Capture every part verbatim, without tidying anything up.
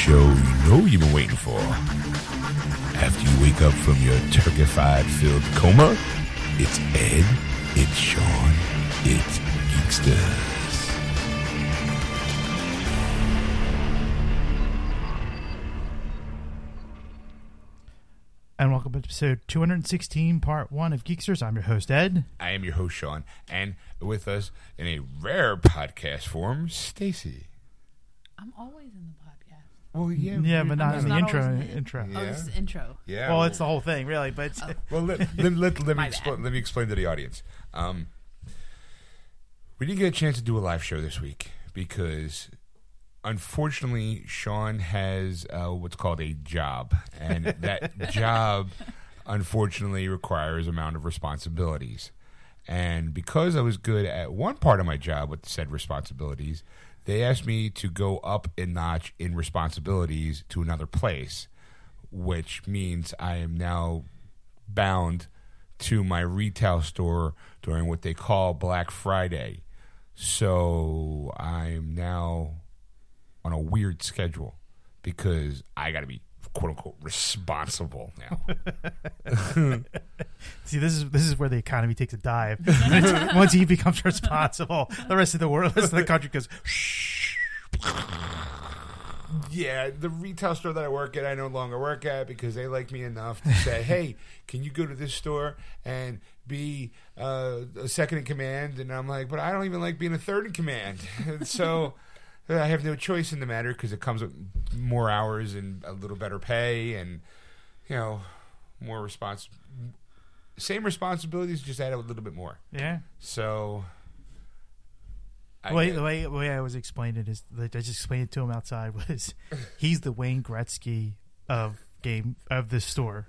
show you know you've been waiting for. After you wake up from your turkified-filled coma, it's Ed, it's Sean, it's Geeksters. And welcome to episode two hundred sixteen, part one of Geeksters. I'm your host, Ed. I am your host, Sean. And with us in a rare podcast form, Stacy. I'm always in the podcast. Well, yeah. Yeah, but not in the intro. In intro. Yeah. Oh, this is intro. Yeah. Well, well, it's the whole thing, really. But oh. Well, let, let, let, let, me explain, let me explain to the audience. Um, we didn't get a chance to do a live show this week because... unfortunately, Sean has uh, what's called a job, and that job, unfortunately, requires an amount of responsibilities. And because I was good at one part of my job with said responsibilities, they asked me to go up a notch in responsibilities to another place, which means I am now bound to my retail store during what they call Black Friday. So I'm now... on a weird schedule because I got to be "quote unquote" responsible now. See, this is this is where the economy takes a dive. Once he becomes responsible, the rest of the world, the rest of the country goes. Shh. Yeah, the retail store that I work at, I no longer work at because they like me enough to say, "Hey, can you go to this store and be uh, a second in command?" And I'm like, "But I don't even like being a third in command." And so. I have no choice in the matter because it comes with more hours and a little better pay and, you know, more respons- same responsibilities, just add a little bit more. Yeah. So... I Wait, the, way, the way I always explained it is, like I just explained it to him outside, was he's the Wayne Gretzky of game of this store.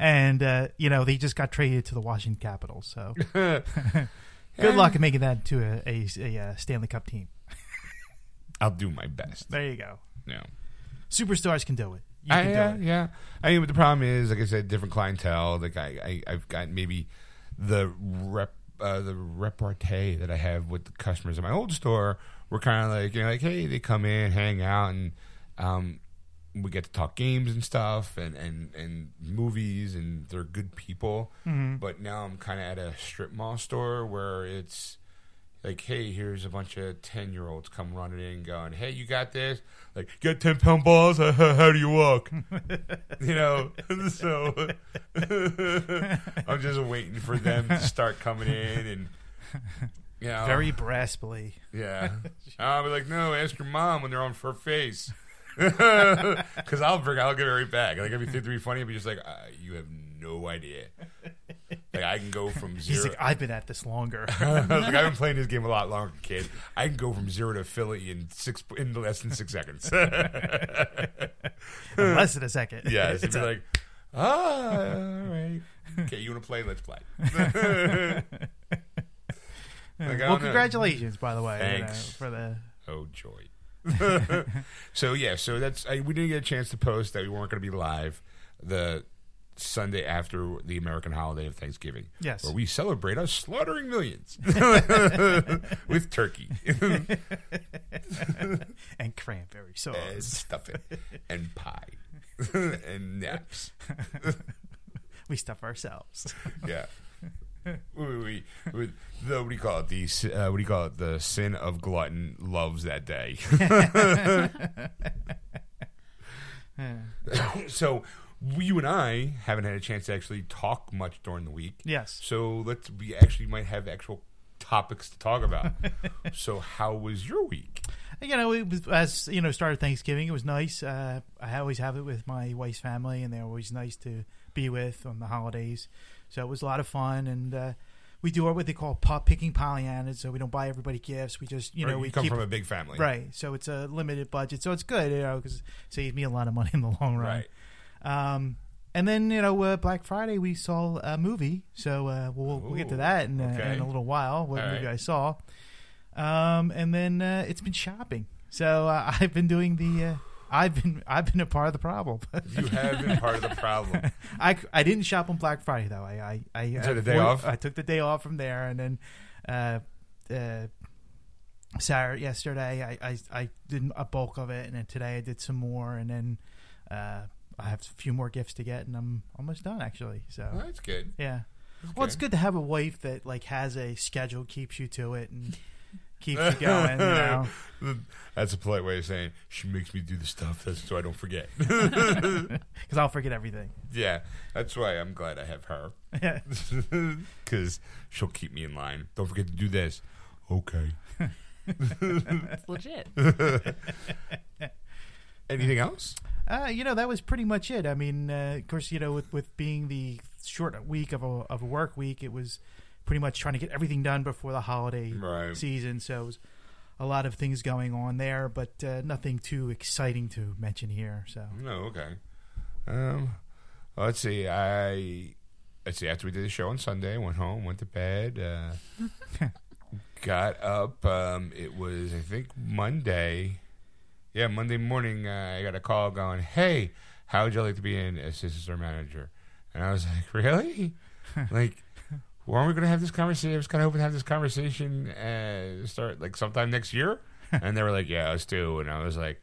And, uh, you know, they just got traded to the Washington Capitals, so... Good and, luck in making that to a, a, a, a Stanley Cup team. I'll do my best. There you go. Yeah, superstars can do it. You can I, yeah, do it. Yeah. I mean, but the problem is, like I said, different clientele. Like I, I I've got maybe the rep, uh, the repartee that I have with the customers in my old store. We're kind of like, you know, like, hey, they come in, hang out, and um, we get to talk games and stuff, and and, and movies, and they're good people. Mm-hmm. But now I'm kind of at a strip mall store where it's. Like, hey, here's a bunch of ten-year-olds come running in going, hey, you got this? Like, get ten-pound balls? How do you walk? You know? So I'm just waiting for them to start coming in and, you know. Very braspily. Yeah. I'll be like, no, ask your mom when they're on her face. Because I'll bring, I'll give it right back. Like, everything to be funny, I'll be just like, uh, you have no idea. Like, I can go from zero. He's like, I've been at this longer. Like, I've been playing this game a lot longer, kid. I can go from zero to Philly in six in less than six seconds. In less than a second. Yeah, so it's be a- like, ah, all right. Okay, you want to play? Let's play. Like, well, congratulations, know. By the way. Thanks. You know, for the oh joy. So yeah, so that's I, we didn't get a chance to post that we weren't going to be live. The Sunday after the American holiday of Thanksgiving. Yes. Where we celebrate us slaughtering millions with turkey. And cranberry sauce. And stuffing. And pie. And naps. We stuff ourselves. Yeah. We, we, we, the, what do you call it? The, uh, what do you call it? The sin of glutton loves that day. So... you and I haven't had a chance to actually talk much during the week. Yes. So let's we actually might have actual topics to talk about. So how was your week? You know, it was, as you know, started Thanksgiving. It was nice. Uh, I always have it with my wife's family, and they're always nice to be with on the holidays. So it was a lot of fun, and uh, we do what they call picking Pollyannas. So we don't buy everybody gifts. We just, you know, you we come keep, from a big family, right? So it's a limited budget. So it's good, you know, because it saves me a lot of money in the long run. Right. Um, and then, you know, uh, Black Friday, we saw a movie. So uh, we'll, Ooh, we'll get to that in, okay. uh, in a little while, what All movie right. I saw. Um, and then uh, it's been shopping. So uh, I've been doing the... Uh, I've been I've been a part of the problem. You have been part of the problem. I, I didn't shop on Black Friday, though. I, I, I, I took the day off? I took the day off from there, and then... Uh, uh, Saturday, yesterday, I, I, I did a bulk of it, and then today I did some more, and then uh, I have a few more gifts to get, and I'm almost done, actually. So well, that's good. Yeah. That's well, good. It's good to have a wife that like has a schedule, keeps you to it, and keeps you going. You know? That's a polite way of saying she makes me do the stuff that's so I don't forget. Because I'll forget everything. Yeah. That's why I'm glad I have her. Yeah. Because she'll keep me in line. Don't forget to do this. Okay. It's legit. Anything else? Uh, you know, that was pretty much it. I mean, uh, of course, you know, with, with being the short week of a of a work week, it was pretty much trying to get everything done before the holiday right. season. So it was a lot of things going on there, but uh, nothing too exciting to mention here. So no, okay. Um, well, let's see. I let's see. After we did the show on Sunday, went home, went to bed. Uh, Got up. Um, it was, I think, Monday. Yeah, Monday morning, uh, I got a call going, "Hey, how would you like to be an assistant or manager?" And I was like, "Really? Like, why aren't we going to have this conversation? I was kind of hoping to have this conversation uh, start like sometime next year." And they were like, "Yeah, us too." And I was like,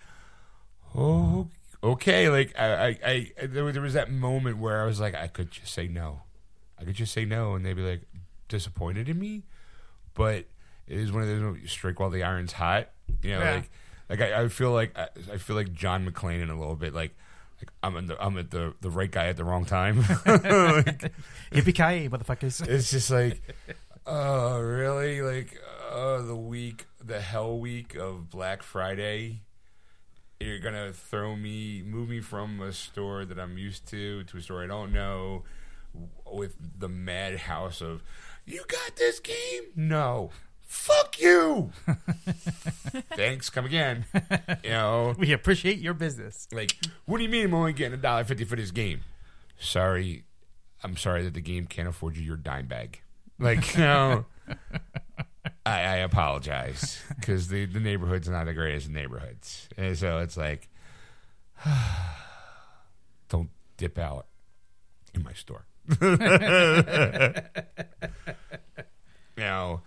"Oh, okay." Like, I, I, I there was, there was that moment where I was like, "I could just say no. I could just say no," and they'd be like disappointed in me, but. It is one of those you strike while the iron's hot, you know. Yeah. Like, like I, I feel like I, I feel like John McClane in a little bit. Like, like I'm in the, I'm at the the right guy at the wrong time. Like, yippee-ki-yay, motherfuckers! It's just like, oh, uh, really? Like, uh, the week, the hell week of Black Friday. You're gonna throw me, move me from a store that I'm used to to a store I don't know, with the madhouse of, you got this game? No. Fuck you! Thanks, come again. You know, we appreciate your business. Like, what do you mean I'm only getting a dollar fifty for this game? Sorry, I'm sorry that the game can't afford you your dime bag. Like, you know, I, I apologize because the the neighborhood's not the greatest neighborhoods, and so it's like, don't dip out in my store. You know.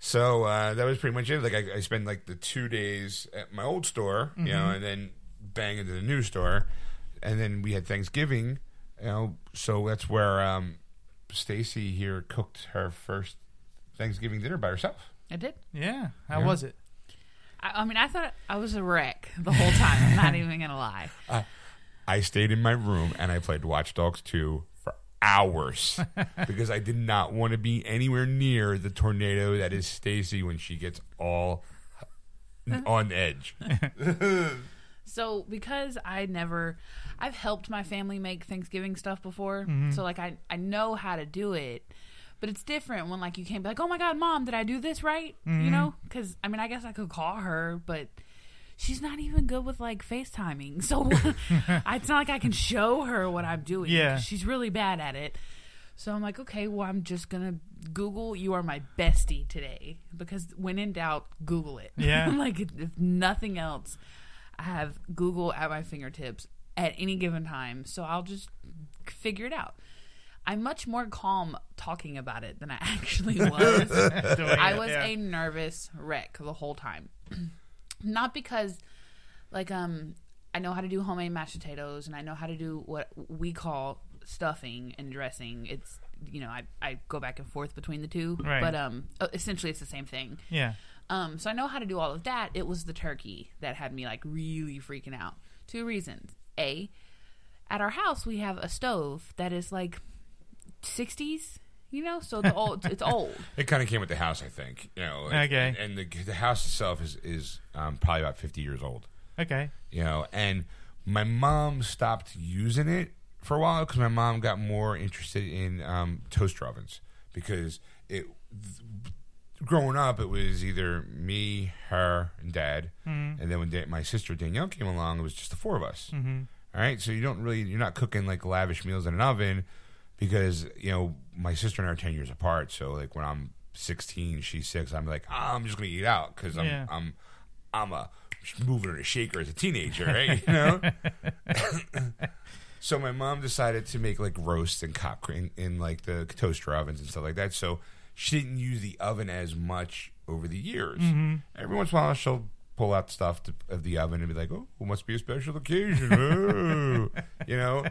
So uh, that was pretty much it. Like I, I spent like the two days at my old store, you mm-hmm. know, and then bang into the new store, and then we had Thanksgiving, you know. So that's where um, Stacy here cooked her first Thanksgiving dinner by herself. I did. Yeah. How yeah. was it? I, I mean, I thought I was a wreck the whole time. I'm not even gonna lie. Uh, I stayed in my room and I played Watch Dogs two. Hours because I did not want to be anywhere near the tornado that is Stacy when she gets all on edge. So because I never, I've helped my family make Thanksgiving stuff before, mm-hmm. so like I, I know how to do it, but it's different when like you can't be like, oh my God, Mom, did I do this right? Mm-hmm. You know, because I mean I guess I could call her, but she's not even good with, like, FaceTiming. So it's not like I can show her what I'm doing. Yeah. She's really bad at it. So I'm like, okay, well, I'm just going to Google you are my bestie today. Because when in doubt, Google it. Yeah. Like, if nothing else, I have Google at my fingertips at any given time. So I'll just figure it out. I'm much more calm talking about it than I actually was. I was yeah. a nervous wreck the whole time. Not because, like, um, I know how to do homemade mashed potatoes, and I know how to do what we call stuffing and dressing. It's, you know, I, I go back and forth between the two. Right. But um, essentially, it's the same thing. Yeah. Um, so I know how to do all of that. It was the turkey that had me, like, really freaking out. Two reasons. A, at our house, we have a stove that is, like, sixties. You know, so the old, it's old. It kind of came with the house, I think. You know, okay. And, and the the house itself is is um, probably about fifty years old. Okay. You know, and my mom stopped using it for a while because my mom got more interested in um, toaster ovens because it. Th- growing up, it was either me, her, and Dad, mm-hmm. and then when da- my sister Danielle came along, it was just the four of us. Mm-hmm. All right, so you don't really, you're not cooking like lavish meals in an oven. Because, you know, my sister and I are ten years apart, so, like, when I'm sixteen, she's six, I'm like, oh, I'm just going to eat out because I'm, yeah. I'm I'm a mover and a shaker as a teenager, right? You know? So my mom decided to make, like, roasts and cock in, in, like, the toaster ovens and stuff like that. So she didn't use the oven as much over the years. Mm-hmm. Every once in a while, she'll pull out stuff to, of the oven and be like, oh, it must be a special occasion. Oh. You know?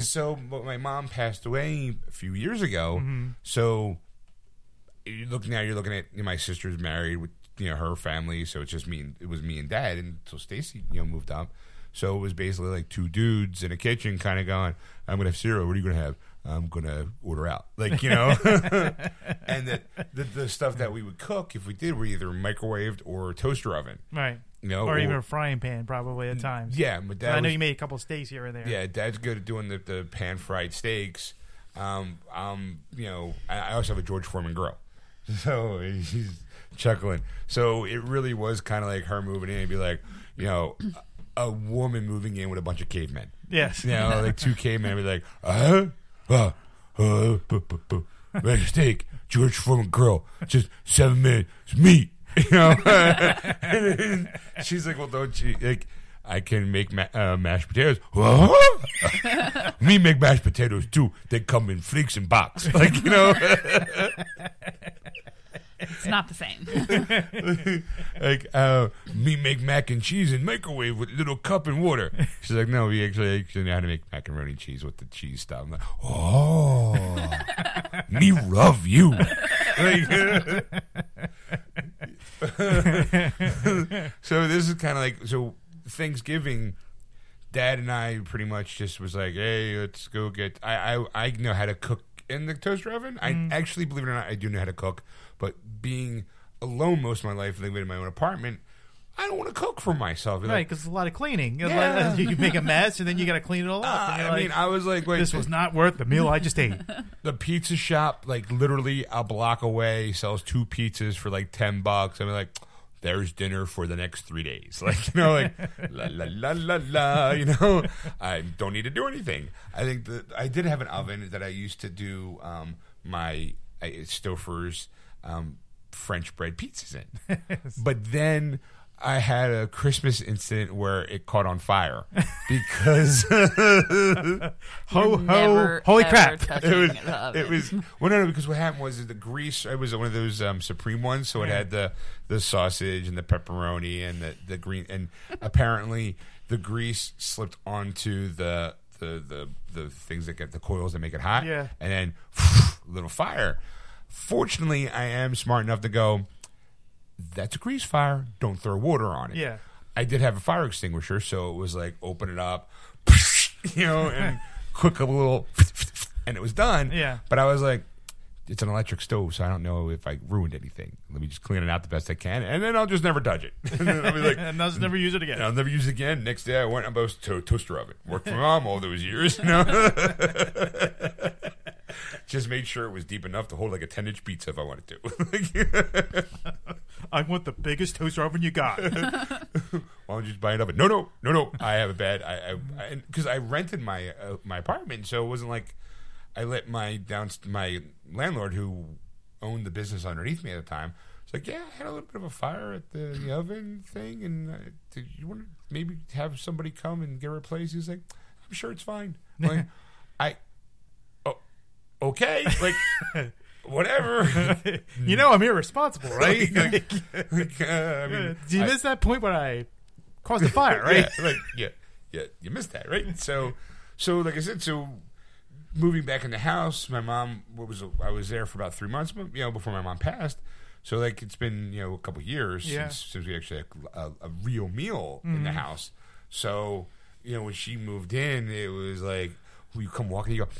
So my mom passed away a few years ago. Mm-hmm. So you look now, you're looking at, you know, my sister's married with, you know, her family. So it's just me. And, it was me and dad until Stacy, you know, moved up. So it was basically like two dudes in a kitchen kind of going, I'm going to have cereal. What are you going to have? I'm going to order out. Like, you know. And the, the, the stuff that we would cook, if we did, were either microwaved or toaster oven. Right. You know, or, or even a frying pan probably at times. Yeah. But dad I know was, you made a couple of steaks here and there. Yeah, dad's good at doing the, the pan-fried steaks. Um, um, you know, I, I also have a George Foreman grill. So he's chuckling. So it really was kind of like her moving in and be like, you know, a woman moving in with a bunch of cavemen. Yes. You know, like two cavemen would be like, uh-huh. Uh, uh, bu- bu- bu. Red steak, George Foreman grill, just seven minutes, meat. You know, and then she's like, "Well, don't you? Like, I can make ma- uh, mashed potatoes. Me make mashed potatoes too. They come in flakes and box. Like, you know, it's not the same. Like, uh, me make mac and cheese in microwave with a little cup and water. She's like, no, we actually, actually know how to make macaroni and cheese with the cheese stuff. I'm like, oh, me love you. Like, so this is kind of like, so Thanksgiving, Dad and I pretty much just was like, hey, let's go get, I, I, I know how to cook in the toaster oven. Mm. I actually, believe it or not, I do know how to cook. But being alone most of my life, living in my own apartment, I don't want to cook for myself. You're right, because like, it's a lot of cleaning. Yeah. Lot, you can make a mess, and then you got to clean it all up. Uh, I like, mean, I was like, wait, this was not worth the meal I just ate. The pizza shop, like literally a block away, sells two pizzas for like ten bucks. I'm like, there's dinner for the next three days. Like, you know, like, la, la, la, la, la, you know, I don't need to do anything. I think that I did have an oven that I used to do um, my uh, Stouffer's Um, French bread pizzas in. But then I had a Christmas incident where it caught on fire because ho ho never, holy crap it was it was well no no because what happened was the grease, it was one of those um, Supreme ones, so it had the the sausage and the pepperoni and the, the green, and apparently the grease slipped onto the the the, the things that get the coils that make it hot, yeah. And then a little fire. Fortunately, I am smart enough to go, that's a grease fire. Don't throw water on it. Yeah. I did have a fire extinguisher, so it was like, open it up, you know, and quick a little, and it was done. Yeah. But I was like, it's an electric stove, so I don't know if I ruined anything. Let me just clean it out the best I can, and then I'll just never touch it. And I'll be like, and I'll just never use it again. I'll never use it again. Next day, I went and bought a to- toaster oven. Worked for mom all those years, you know. Just made sure it was deep enough to hold like a ten-inch pizza if I wanted to. I want the biggest toaster oven you got. Why don't you just buy an oven? No, no, no, no. I have a bad. I because I, I, I rented my uh, my apartment, so it wasn't like I let my down my landlord who owned the business underneath me at the time. It's like, yeah, I had a little bit of a fire at the, the oven thing, and uh, did you want to maybe have somebody come and get replaced? He's like, I'm sure it's fine. I'm like, I. Okay, like, whatever. You know I'm irresponsible, right? Like, like, like, uh, I mean, do you I, miss that point when I caused the fire, right? Yeah, like, yeah, yeah, you missed that, right? So, so like I said, so moving back in the house, my mom what was I was there for about three months, you know, before my mom passed. So, like, it's been, you know, a couple of years yeah. since, since we actually had a, a real meal mm-hmm. in the house. So, you know, when she moved in, it was like, you come walking, you go,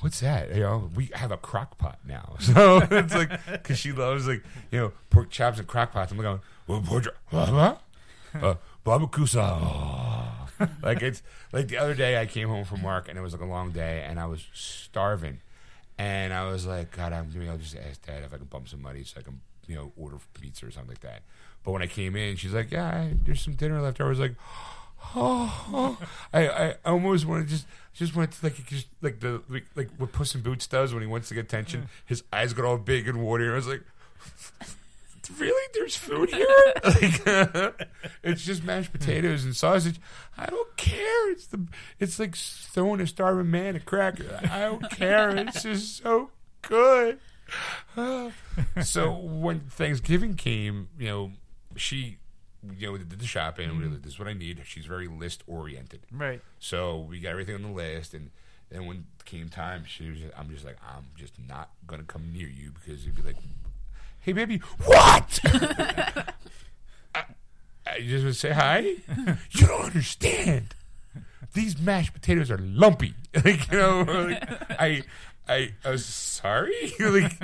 what's that? You know, we have a crock pot now. So it's like, because she loves, like, you know, pork chops and crock pots. I'm like, well, pork chop, uh, barbecue sauce. Like, it's like the other day I came home from work and it was like a long day and I was starving. And I was like, God, I'm gonna, I'll just ask Dad if I can bump some money so I can, you know, order pizza or something like that. But when I came in, she's like, yeah, I, there's some dinner left. I was like, Oh, oh, I, I almost want to just just want to like just like the like, like what Puss in Boots does when he wants to get attention. Yeah. His eyes got all big and watery. I was like, really? There's food here? Like, uh, it's just mashed potatoes and sausage. I don't care. It's the it's like throwing a starving man a cracker. I don't care. It's just so good. So when Thanksgiving came, you know, she, you know, did the shopping. Mm-hmm. We were like, this is what I need. She's very list oriented, right? So we got everything on the list, and then when it came time, she was just, I'm just like, I'm just not gonna come near you because you'd be like, hey baby, what? I, I just would say hi. You don't understand. These mashed potatoes are lumpy. Like, you know, like, I. I uh, sorry? Like,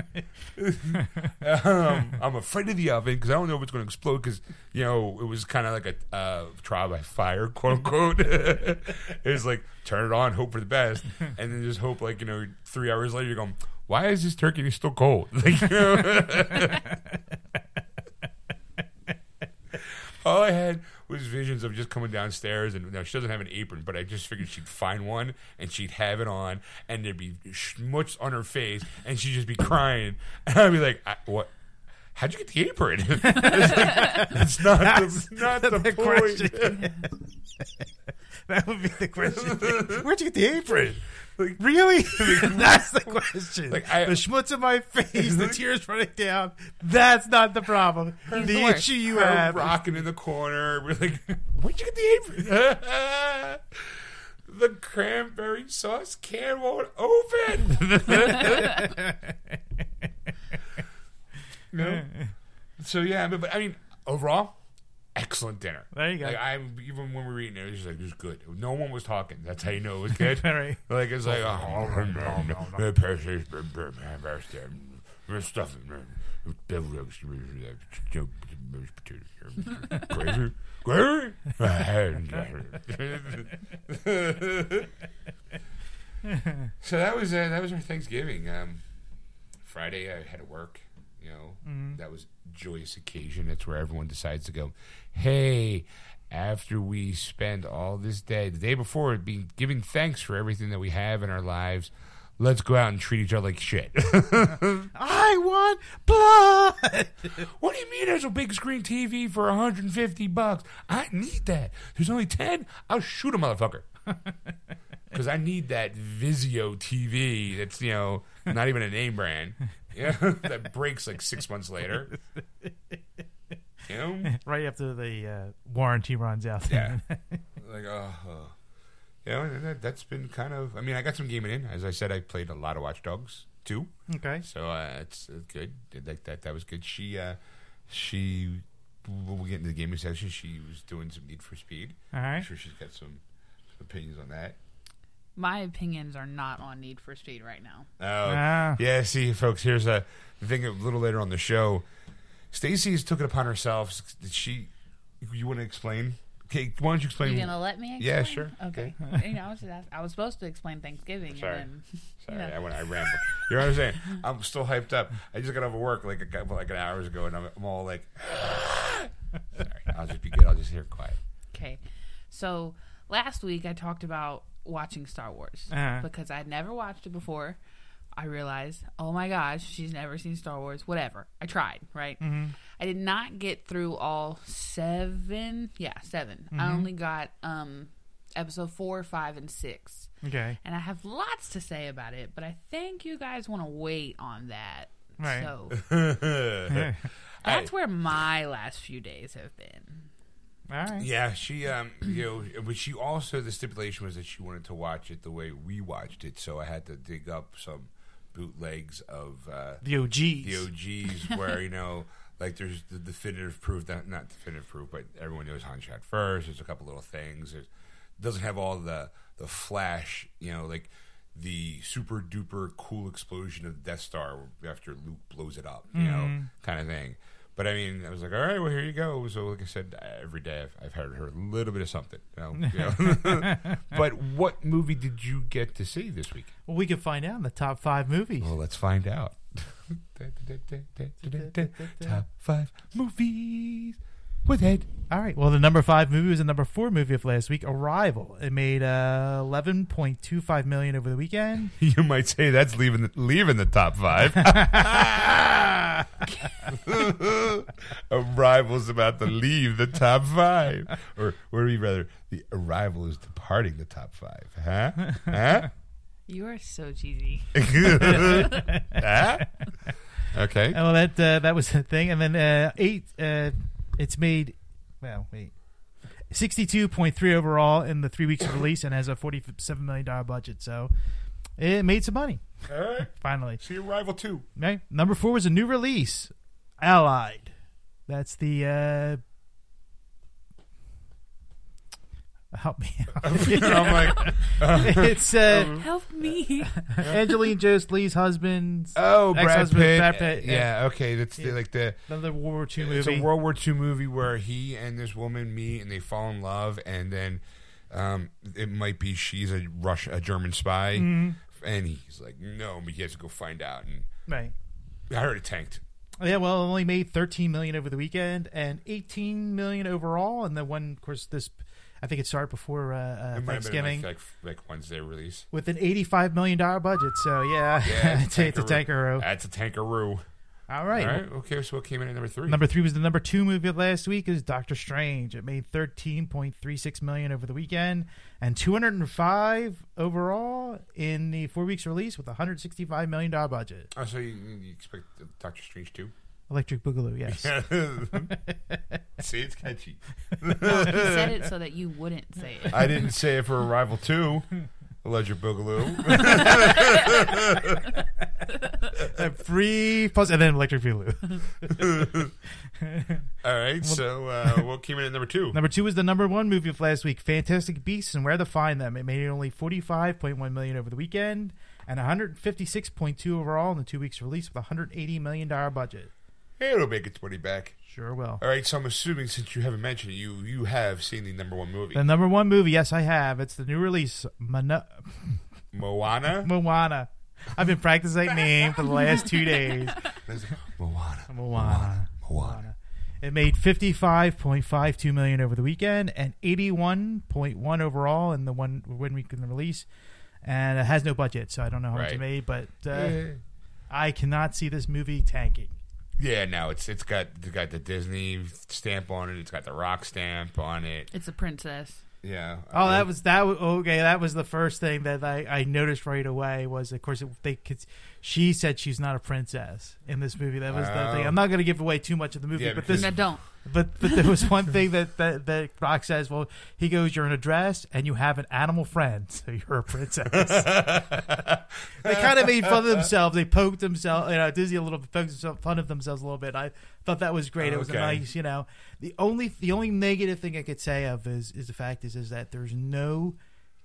um, I'm afraid of the oven because I don't know if it's going to explode because, you know, it was kind of like a uh, trial by fire, quote unquote. It was like, turn it on, hope for the best. And then just hope, like, you know, three hours later, you're going, why is this turkey still cold? Like, you know? All I had was visions of just coming downstairs, and now she doesn't have an apron, but I just figured she'd find one, and she'd have it on, and there'd be schmutz on her face, and she'd just be crying, and I'd be like, I, "What? How'd you get the apron?" It's like, that's not that's, the, not that's the, the point. That would be the question. Where'd you get the apron? Like, really? That's the question. Like, I, the schmutz in my face, the tears running down. That's not the problem. The course. Issue you her have. Rocking in the corner. We're like, where'd you get the apron? The cranberry sauce can won't open. No. So, yeah, but, but I mean, overall, excellent dinner. There you go. Like, I'm, even when we were eating it, it was just like, it was good. No one was talking. That's how you know it was good. Right. Like, it's like, oh, no, no, no, no. Gravy? Gravy? So that was, uh, that was our Thanksgiving. Um, Friday, I had to work. You know, mm-hmm. That was a joyous occasion. That's where everyone decides to go, hey, after we spend all this day, the day before, it'd be giving thanks for everything that we have in our lives. Let's go out and treat each other like shit. I want blood. What do you mean there's a big screen T V for one hundred fifty bucks? I need that. There's only ten. I'll shoot a motherfucker. Because I need that Vizio T V that's, you know, not even a name brand. Yeah, that breaks like six months later. You know? Right after the uh, warranty runs out. Yeah. Like, oh. Uh, uh, you know, that, that's been kind of... I mean, I got some gaming in. As I said, I played a lot of Watch Dogs two. Okay. So uh, it's uh, good. That, that that was good. She, uh, she, when we get into the gaming session, she was doing some Need for Speed. All right. I'm sure she's got some opinions on that. My opinions are not on Need for Speed right now. Oh, ah. Yeah. See, folks, here's a thing a little later on the show. Stacy's took it upon herself. Did she, you want to explain? Okay, why don't you explain? You going to let me explain? Yeah, sure. Okay. Okay. You know, I was, I was supposed to explain Thanksgiving. Sorry. And then, Sorry, you know. I, went, I rambled. You know what I'm saying? I'm still hyped up. I just got off of work like a, like an hour ago, and I'm, I'm all like, sorry, I'll just be good. I'll just hear quiet. Okay. So last week I talked about watching Star Wars uh-huh. because I'd never watched it before. I realized, oh my gosh, she's never seen Star Wars. Whatever, I tried, right? Mm-hmm. I did not get through all seven. Yeah, seven. Mm-hmm. I only got um episode four, five, and six. Okay, and I have lots to say about it, but I think you guys want to wait on that. Right. So that's I, where my last few days have been. All right. Yeah, she, um, you know, but she also, the stipulation was that she wanted to watch it the way we watched it, so I had to dig up some bootlegs of uh, the O Gs. The O Gs, where, you know, like there's the definitive proof, that, not definitive proof, but everyone knows Han shot first. There's a couple little things. It doesn't have all the, the flash, you know, like the super duper cool explosion of the Death Star after Luke blows it up, you mm-hmm. know, kind of thing. But I mean, I was like, all right, well, here you go. So, like I said, every day I've, I've heard her a little bit of something. You know, you know. But what movie did you get to see this week? Well, we can find out in the top five movies. Well, let's find out. Top five movies with Ed. All right. Well, the number five movie was the number four movie of last week, Arrival. It made uh, eleven point two five million dollars over the weekend. You might say that's leaving the, leaving the top five. Arrival's about to leave the top five, or, or rather, the Arrival is departing the top five. Huh? Huh? You are so cheesy. ah? Okay. Well, that uh, that was the thing, and then uh, eight. Uh, it's made. Well, wait. sixty-two point three overall in the three weeks of release, and has a forty-seven million dollars budget, so it made some money. All right. Finally. See Arrival two. Right. Number four was a new release, Allied. That's the. Uh, help me out. I'm like, uh, it's uh, um, help me. Angelina Jolie Lee's husband. Oh, Brad Pitt. Brad Pitt. Yeah, yeah, okay. That's the, like the another World War Two movie. It's a World War Two movie where he and this woman meet and they fall in love, and then um, it might be she's a Russian, a German spy, mm-hmm. and he's like, no, but he has to go find out. And right, I heard it tanked. Yeah, well, it only made thirteen million dollars over the weekend and eighteen million dollars overall, and the one, of course, this. I think it started before uh, uh, it Thanksgiving. Like, like, like Wednesday release. With an eighty-five million dollars budget. So, yeah. yeah it's, a it's a tankaroo. That's a tankaroo. All right. All right. Okay, so what came in at number three? Number three was the number two movie of last week is Doctor Strange. It made thirteen point three six million dollars over the weekend and two hundred five overall in the four weeks release with a one hundred sixty-five million dollars budget. Oh, so you, you expect Doctor Strange two? Electric Boogaloo, yes. See, it's catchy. No, he said it so that you wouldn't say it. I didn't say it for Arrival two, Electric Boogaloo. Free plus, and then Electric Boogaloo. All right, so uh, what came in at number two? Number two was the number one movie of last week, Fantastic Beasts and Where to Find Them. It made only forty-five point one million dollars over the weekend and one hundred fifty-six point two overall in the two weeks release with a one hundred eighty million dollars budget. It'll make its money back. Sure will. All right, so I'm assuming since you haven't mentioned it, you, you have seen the number one movie. The number one movie, yes, I have. It's the new release, Mana- Moana? Moana. I've been practicing that name for the last two days. Moana. Moana. Moana. Moana. It made fifty-five point five two million dollars over the weekend and eighty-one point one overall in the one when we can release. And it has no budget, so I don't know how right. much it made, but uh, yeah. I cannot see this movie tanking. Yeah, no, it's it's got it's got the Disney stamp on it. It's got the Rock stamp on it. It's a princess. Yeah. Oh, I mean, that was that. Okay, that was the first thing that I, I noticed right away was, of course, it, they could, she said she's not a princess in this movie. That was uh, the thing. I'm not going to give away too much of the movie, yeah, but this no, don't. But but there was one thing that, that, that Rock says. Well, he goes, "You're in a dress, and you have an animal friend, so you're a princess." They kind of made fun of themselves. They poked themselves, you know, Disney a little bit, poked fun of themselves a little bit. I thought that was great. It was okay. a nice, you know. The only the only negative thing I could say of is is the fact is is that there's no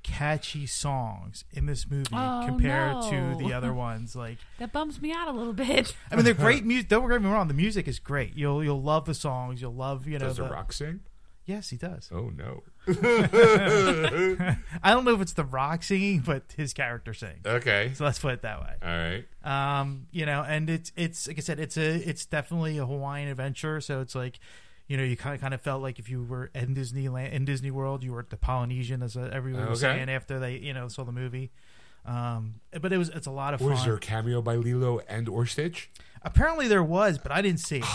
catchy songs in this movie oh, compared no. to the other ones. Like that bums me out a little bit. I mean, they're great music. Don't get me wrong. The music is great. You'll you'll love the songs. You'll love you know. Does the Rock sing? Yes, he does. Oh no. I don't know if it's the Rock singing, but his character sings. Okay, so let's put it that way. All right. Um, you know, and it's it's like I said, it's a it's definitely a Hawaiian adventure. So it's like. You know, you kind of kind of felt like if you were in Disneyland, in Disney World, you were at the Polynesian, as everyone was okay. saying after they, you know, saw the movie. Um, but it was it's a lot of fun. Was there a cameo by Lilo and or Stitch? Apparently there was, but I didn't see it.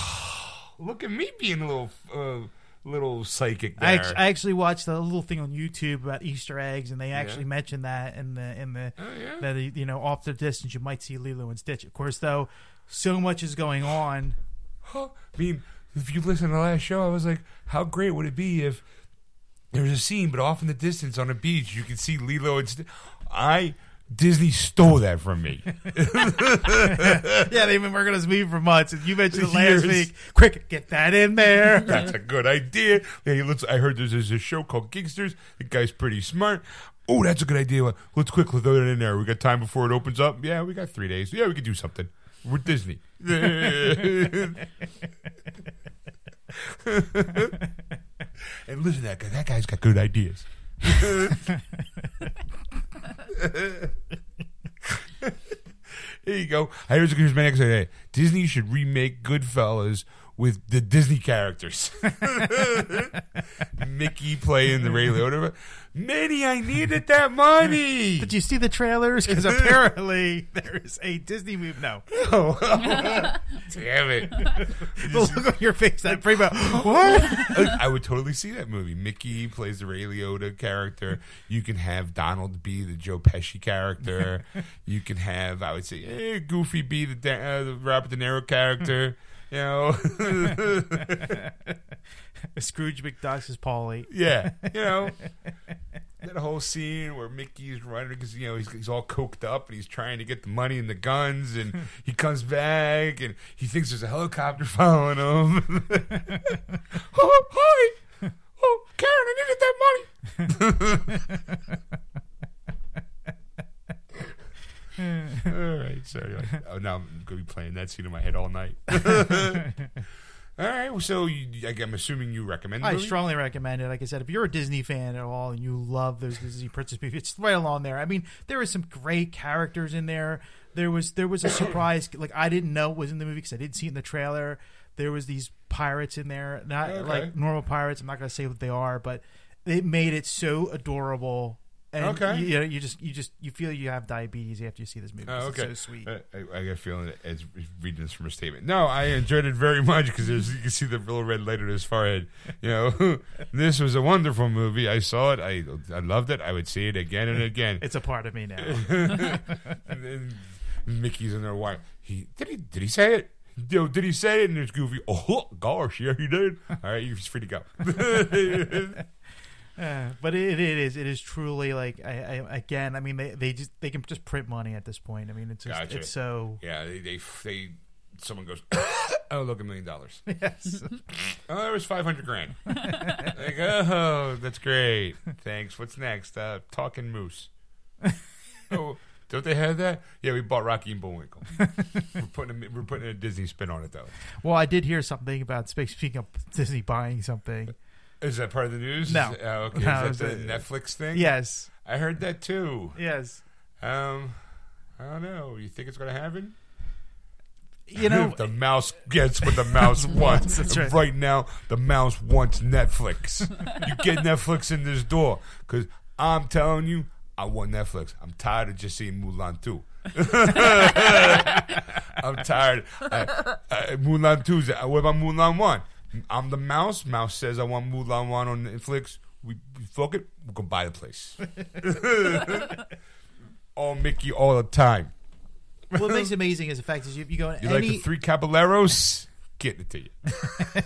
Look at me being a little uh, little psychic there. I actually, I actually watched a little thing on YouTube about Easter eggs, and they actually yeah. mentioned that in the in the oh, yeah. that you know off the distance you might see Lilo and Stitch. Of course, though, so much is going on. I mean. If you listen to the last show, I was like, how great would it be if there's a scene, but off in the distance on a beach, you can see Lilo and St- I Disney stole that from me. Yeah, they've been working on this movie for months. And you mentioned it last Years. week. Quick, get that in there. That's a good idea. Hey, let's, I heard there's, there's a show called Geeksters. The guy's pretty smart. Oh, that's a good idea. Let's quickly throw that in there. We got time before it opens up. Yeah, we got three days. Yeah, we could do something. We're Disney. And listen to that guy. That guy's got good ideas. There you go. I heard a news man today. Disney should remake Goodfellas with the Disney characters. Mickey playing the Ray Liotta. Minnie, I needed that money. Did you see the trailers? Because apparently there is a Disney movie. No. Oh, oh. Damn it. The look on your face. That pretty much, what? I would totally see that movie. Mickey plays the Ray Liotta character. You can have Donald be the Joe Pesci character. You can have, I would say, eh, Goofy be the, uh, the Robert De Niro character. You know, Scrooge McDuck is Paulie. Yeah, you know that whole scene where Mickey's running because you know he's, he's all coked up and he's trying to get the money and the guns, and he comes back and he thinks there's a helicopter following him. Oh, hi! Oh, Karen, I needed that money. All right, so like, oh, now I'm going to be playing that scene in my head all night. All right, well, so you, I'm assuming you recommend it. I strongly recommend it. Like I said, if you're a Disney fan at all and you love those Disney princess movies, it's right along there. I mean, there was some great characters in there. There was there was a surprise, like I didn't know was in the movie because I didn't see it in the trailer. There was these pirates in there, not okay. like normal pirates. I'm not going to say what they are, but it made it so adorable. And okay. You, you know, you just you just you feel you have diabetes after you see this movie. Oh, okay. It's so sweet. I, I, I got a feeling that Ed's reading this from a statement. No, I enjoyed it very much because you can see the little red light on his forehead. You know, this was a wonderful movie. I saw it. I I loved it. I would see it again and again. It's a part of me now. And then Mickey's in there. Why he did he did he say it? Yo, did he say it? And it's Goofy. Oh gosh, yeah, he did. All right, you're free to go. Uh, but it, it is it is truly like I, I again I mean they, they just they can just print money at this point. I mean it's just, gotcha. It's so yeah they they, they someone goes oh look a million dollars yes oh there was five hundred grand like oh that's great thanks what's next uh, talking moose oh don't they have that yeah we bought Rocky and Bullwinkle we're putting a, we're putting a Disney spin on it though. Well, I did hear something about speaking of Disney buying something. Is that part of the news? No. Is, uh, okay. No, is that the a, Netflix thing? Yes. I heard that too. Yes. Um, I don't know. You think it's going to happen? You know, the mouse gets what the mouse wants. That's right. Right now, the mouse wants Netflix. You get Netflix in this door because I'm telling you, I want Netflix. I'm tired of just seeing Mulan two. I'm tired. I, I, Mulan two. What about Mulan one? I'm the mouse. Mouse says I want Mulan one on Netflix. We, we fuck it. We go buy the place. All Mickey all the time. What makes it amazing is the fact that you, you go in. You any... like the Three Caballeros? Getting it to you.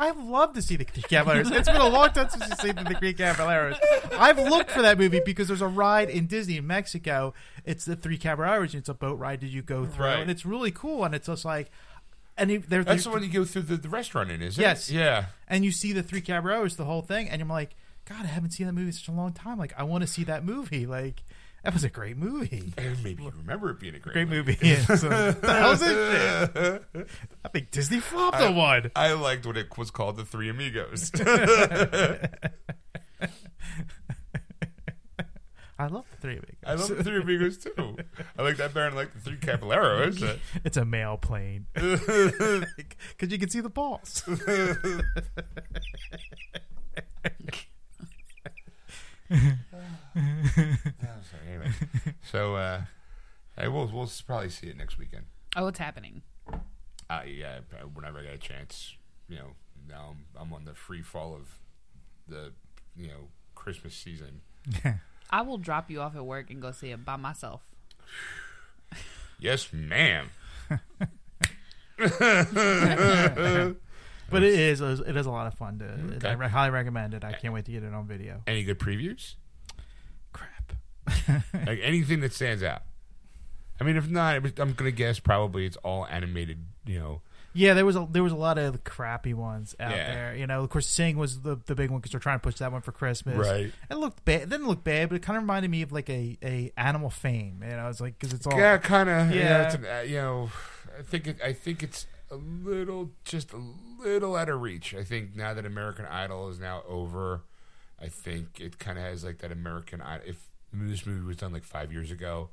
I've loved to see the Three Caballeros. It's been a long time since I've seen the Three Caballeros. I've looked for that movie because there's a ride in Disney in Mexico. It's the Three Caballeros. It's a boat ride that you go through, right. And it's really cool. And it's just like. And they're, they're, that's the one you go through the, the restaurant in, isn't yes. it? Yes. Yeah. And you see the Three Caballeros, the whole thing, and I'm like, God, I haven't seen that movie in such a long time. Like, I want to see that movie. Like, that was a great movie. Maybe you remember it being a great, great movie. movie. Yeah. So, that was it. Yeah. I think Disney flopped on one. I liked what it was called, The Three Amigos. I love the Three Amigos. I love the Three Amigos, too. I like that better than I like the Three Caballeros. It's a male plane. Because you can see the balls. Oh, sorry. Anyway. So uh, hey, we'll, we'll probably see it next weekend. Oh, what's happening? Uh, yeah, whenever I get a chance. You know, now I'm, I'm on the free fall of the, you know, Christmas season. Yeah. I will drop you off at work and go see it by myself. Yes, ma'am. But it is it is a lot of fun. To okay. I highly recommend it. I can't wait to get it on video. Any good previews? Crap. Like anything that stands out. I mean, if not, I'm gonna guess probably it's all animated. You know. Yeah, there was a there was a lot of crappy ones out yeah. there. You know, of course, Sing was the, the big one because they're trying to push that one for Christmas. Right. It looked bad. It didn't look bad, but it kind of reminded me of like a, a Animal Fame. And I was like, because it's all yeah, kind of yeah. You know, an, uh, you know, I think it, I think it's a little just a little out of reach. I think now that American Idol is now over, I think it kind of has like that American Idol. If I mean, this movie was done like five years ago.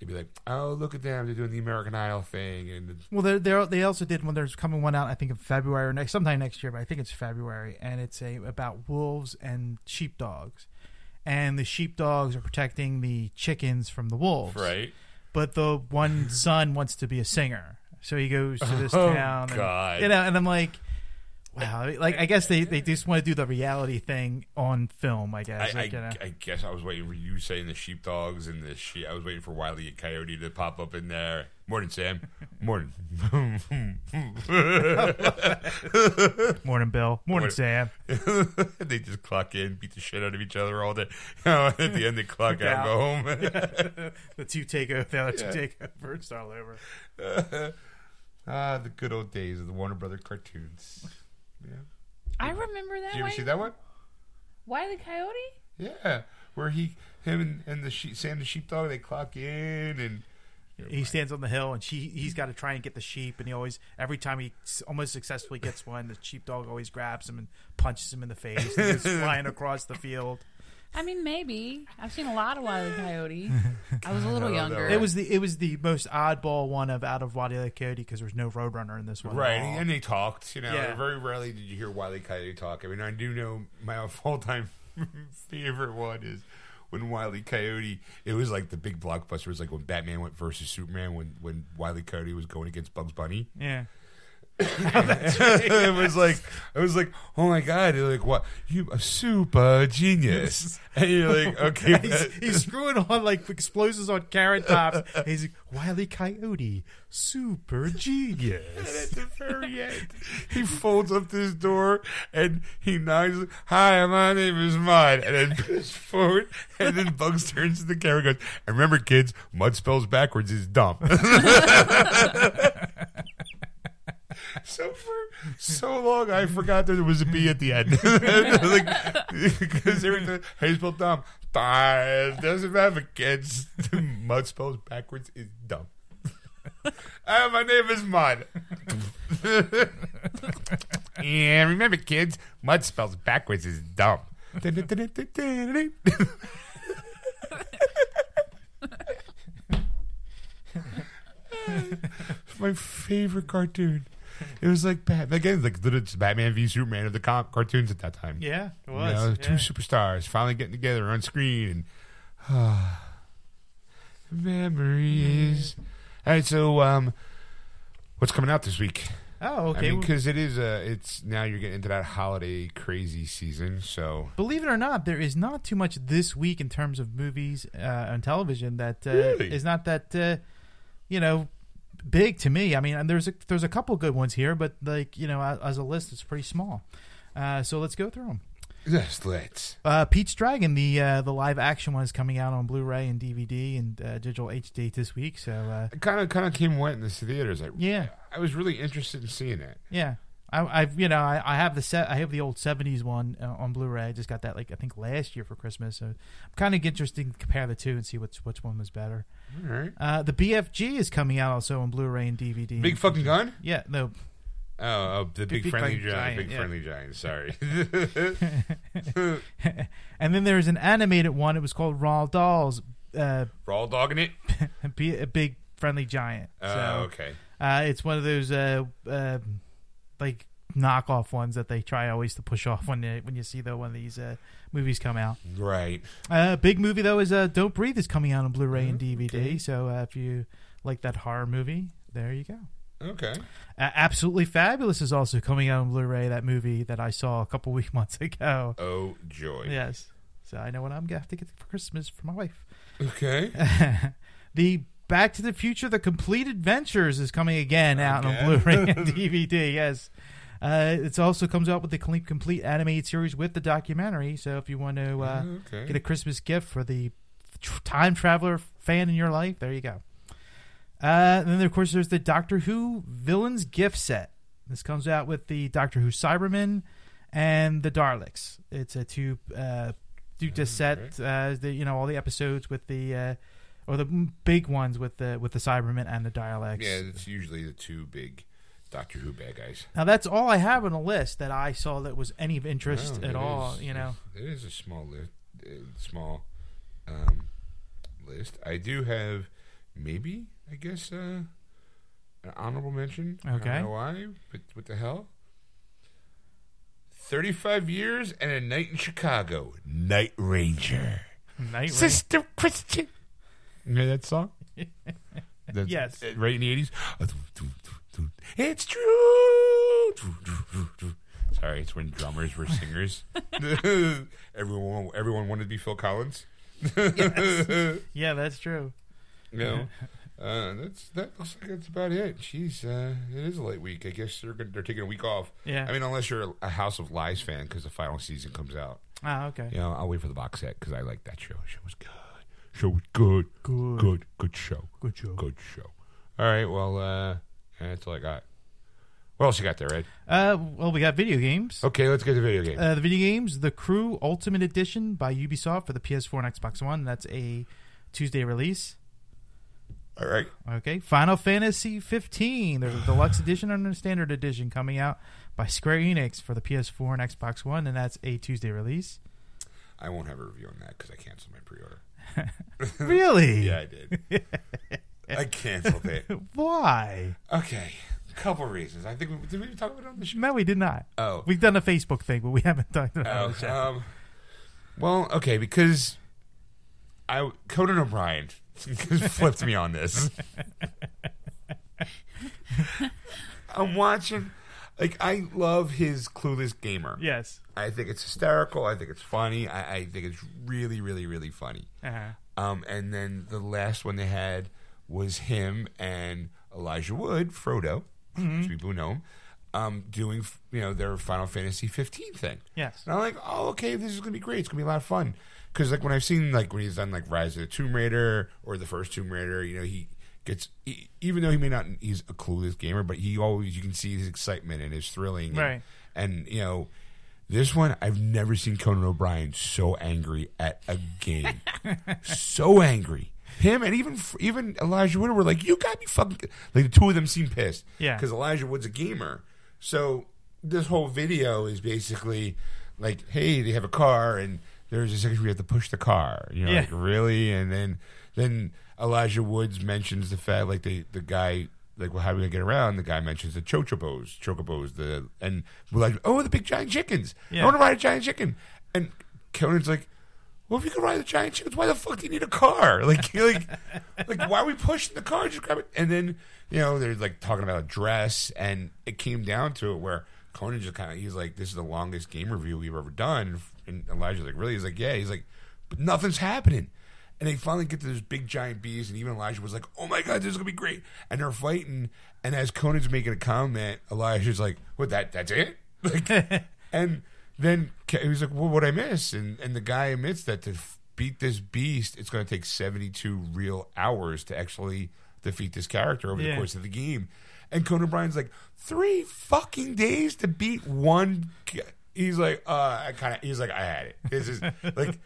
They'd be like, oh, look at them. They're doing the American Idol thing. And it's- well, they they also did one. There's coming one out, I think, in February or next, sometime next year, but I think it's February. And it's a about wolves and sheepdogs. And the sheepdogs are protecting the chickens from the wolves. Right. But the one son wants to be a singer. So he goes to this oh, town. And, God. You know, and I'm like... Wow, like I guess they, they just want to do the reality thing on film. I guess. I, like, you know. I, I guess I was waiting for you saying the sheepdogs and the sheep. I was waiting for Wile E. Coyote to pop up in there. Morning, Sam. Morning. Morning, Bill. Morning, Morning. Sam. They just clock in, beat the shit out of each other all day. At the end, they clock out, go home. Yeah. The two takeover, the other yeah. two takeover, it's all over. Uh, ah, the good old days of the Warner Brothers cartoons. Yeah. I remember that. Did you ever see that one? Wile E. Coyote? Yeah, where he, him, and, and the she, Sam the sheepdog, they clock in, and you know, he stands on the hill, and she, he's got to try and get the sheep, and he always, every time he almost successfully gets one, the sheepdog always grabs him and punches him in the face, and he's flying across the field. I mean, maybe I've seen a lot of Wile E. Coyote. I was a little younger. It was the it was the most oddball one of out of Wile E. Coyote because there was no Roadrunner in this one, right? And they talked. You know, yeah. Very rarely did you hear Wile E. Coyote talk. I mean, I do know my all time favorite one is when Wile E. Coyote. It was like the big blockbuster. It was like when Batman went versus Superman. When when Wile E. Coyote was going against Bugs Bunny. Yeah. Oh, that's right. It was like I was like, oh my god! You're like, what? You a super genius? And you're like, okay, he's, he's screwing on like explosives on carrot tops. And he's like, Wile E. Coyote, super genius. And at the very end, he folds up this door and he knocks. Hi, my name is Mud. And then pushes forward, and then Bugs turns to the camera and goes, and remember, kids, Mud spells backwards is dumb. So for so long, I forgot that there was a B at the end. Because every time I spelled dumb, doesn't matter, kids. Mud spells backwards is dumb. Uh, my name is Mud. And remember, kids, Mud spells backwards is dumb. My favorite cartoon. It was like Batman. Again, like it's Batman v Superman of the comp cartoons at that time. Yeah, it was. You know, yeah. Two superstars finally getting together on screen, and uh, memories. Mm. All right, so um, what's coming out this week? Oh, okay. I mean, because it is a, it's now you're getting into that holiday crazy season. So believe it or not, there is not too much this week in terms of movies uh, and television that uh, really? is not that uh, you know. Big to me. I mean, and there's a, there's a couple good ones here, but like you know, as, as a list, it's pretty small. Uh, so let's go through them. Yes, let's. Uh, Pete's Dragon, the uh, the live action one, is coming out on Blu-ray and D V D and uh, digital H D this week. So uh, it kind of kind of came wet in the theaters. I, yeah, I was really interested in seeing it. Yeah, I I've, you know I, I have the set I have the old seventies one uh, on Blu-ray. I just got that like I think last year for Christmas. So I'm kind of interested to compare the two and see which which one was better. All right. Uh, the B F G is coming out also on Blu-ray and D V D. Big fucking gun? Yeah, no. Oh, oh the big, big, big friendly big giant, giant. Big yeah. friendly giant, sorry. And then there's an animated one. It was called Raw Dolls. Uh, Raw Dogging It? Be a big friendly giant. Oh, so, okay. Uh, it's one of those, uh, uh, like, knockoff ones that they try always to push off when they, when you see though when these uh, movies come out. Right. Uh, big movie though is uh, Don't Breathe is coming out on Blu-ray mm-hmm. and D V D. Okay. So uh, if you like that horror movie, there you go. Okay. Uh, Absolutely Fabulous is also coming out on Blu-ray. That movie that I saw a couple weeks months ago. Oh joy! Yes. So I know what I'm gonna have to get for Christmas for my wife. Okay. The Back to the Future: The Complete Adventures is coming again out okay. on Blu-ray and D V D. Yes. Uh, it also comes out with the complete animated series with the documentary. So if you want to uh, okay. get a Christmas gift for the time traveler fan in your life, there you go. Uh, and then, of course, there's the Doctor Who Villains Gift Set. This comes out with the Doctor Who Cybermen and the Daleks. It's a two uh, two disc set. Uh, the, you know, all the episodes with the uh, or the big ones with the with the Cybermen and the Daleks. Yeah, it's usually the two big. Doctor Who bad guys. Now that's all I have on a list that I saw that was any of interest no, at all. Is, you know, it is a small list. Small um, list. I do have maybe, I guess, uh, an honorable mention. Okay. I don't know why, but what the hell? thirty-five years and a Night in Chicago. Night Ranger. Night Ranger. Sister Christian. You know that song? That's, yes. Uh, right in the eighties? It's true. Sorry, it's when drummers were singers. everyone everyone wanted to be Phil Collins. Yes. Yeah, that's true. No. Uh, that's that looks like that's about it. Jeez, uh, it is a late week. I guess they're they're taking a week off. Yeah. I mean, unless you're a House of Lies fan because the final season comes out. Ah, okay. You know, I'll wait for the box set because I like that show. Show was good. Show was good. Good. Good. Good show. Good show. Good show. All right. Well, uh, that's all I got. What else you got there, Ed? Uh, well, we got video games. Okay, let's get to video games. Uh, the video games, The Crew Ultimate Edition by Ubisoft for the P S four and Xbox One. That's a Tuesday release. All right. Okay. Final Fantasy fifteen, there's a deluxe edition and a standard edition coming out by Square Enix for the P S four and Xbox One, and that's a Tuesday release. I won't have a review on that because I canceled my pre-order. Really? Yeah, I did. I canceled it. Why? Okay. Couple reasons. I think we did we talk about it on the show? No, we did not. Oh. We've done a Facebook thing, but we haven't talked about it on the show. Um, well, okay, because I Conan O'Brien flipped me on this. I'm watching, like, I love his Clueless Gamer. Yes. I think it's hysterical. I think it's funny. I, I think it's really, really, really funny. Uh-huh. Um, and then the last one they had was him and Elijah Wood, Frodo. Mm-hmm. Which people know him, um, doing, you know, their Final Fantasy fifteen thing. Yes. And I'm like, oh, okay, this is going to be great. It's going to be a lot of fun. Because, like, when I've seen, like, when he's done, like, Rise of the Tomb Raider or the first Tomb Raider, you know, he gets, he, even though he may not, he's a clueless gamer, but he always, you can see his excitement and his thrilling. Right. And, and you know, this one, I've never seen Conan O'Brien so angry at a game. So angry. Him and even even Elijah Wood were like, you got me fucking... Like, the two of them seemed pissed. Yeah. Because Elijah Wood's a gamer. So this whole video is basically like, hey, they have a car, and there's a section where you have to push the car. You know, yeah. Like, really? And then then Elijah Woods mentions the fact, like, the, the guy... Like, well, how are we going to get around? The guy mentions the chocobos. Chocobos, the... And we're like, oh, the big giant chickens. Yeah. I want to ride a giant chicken. And Conan's like... Well, if you can ride the giant chickens, why the fuck do you need a car? Like, like, like, why are we pushing the car? Just grab it. And then, you know, they're like talking about a dress, and it came down to it where Conan just kind of, he's like, this is the longest game review we've ever done. And Elijah's like, really? He's like, yeah. He's like, but nothing's happening. And they finally get to this big giant beast, and even Elijah was like, oh my God, this is going to be great. And they're fighting. And as Conan's making a comment, Elijah's like, what, that, that's it? Like, and. Then he was like, well, what'd I miss? And and the guy admits that to f- beat this beast, it's going to take seventy-two real hours to actually defeat this character over yeah. the course of the game. And Conan O'Brien's like, three fucking days to beat one... G-. He's like, uh, I kind of... He's like, I had it. This is like...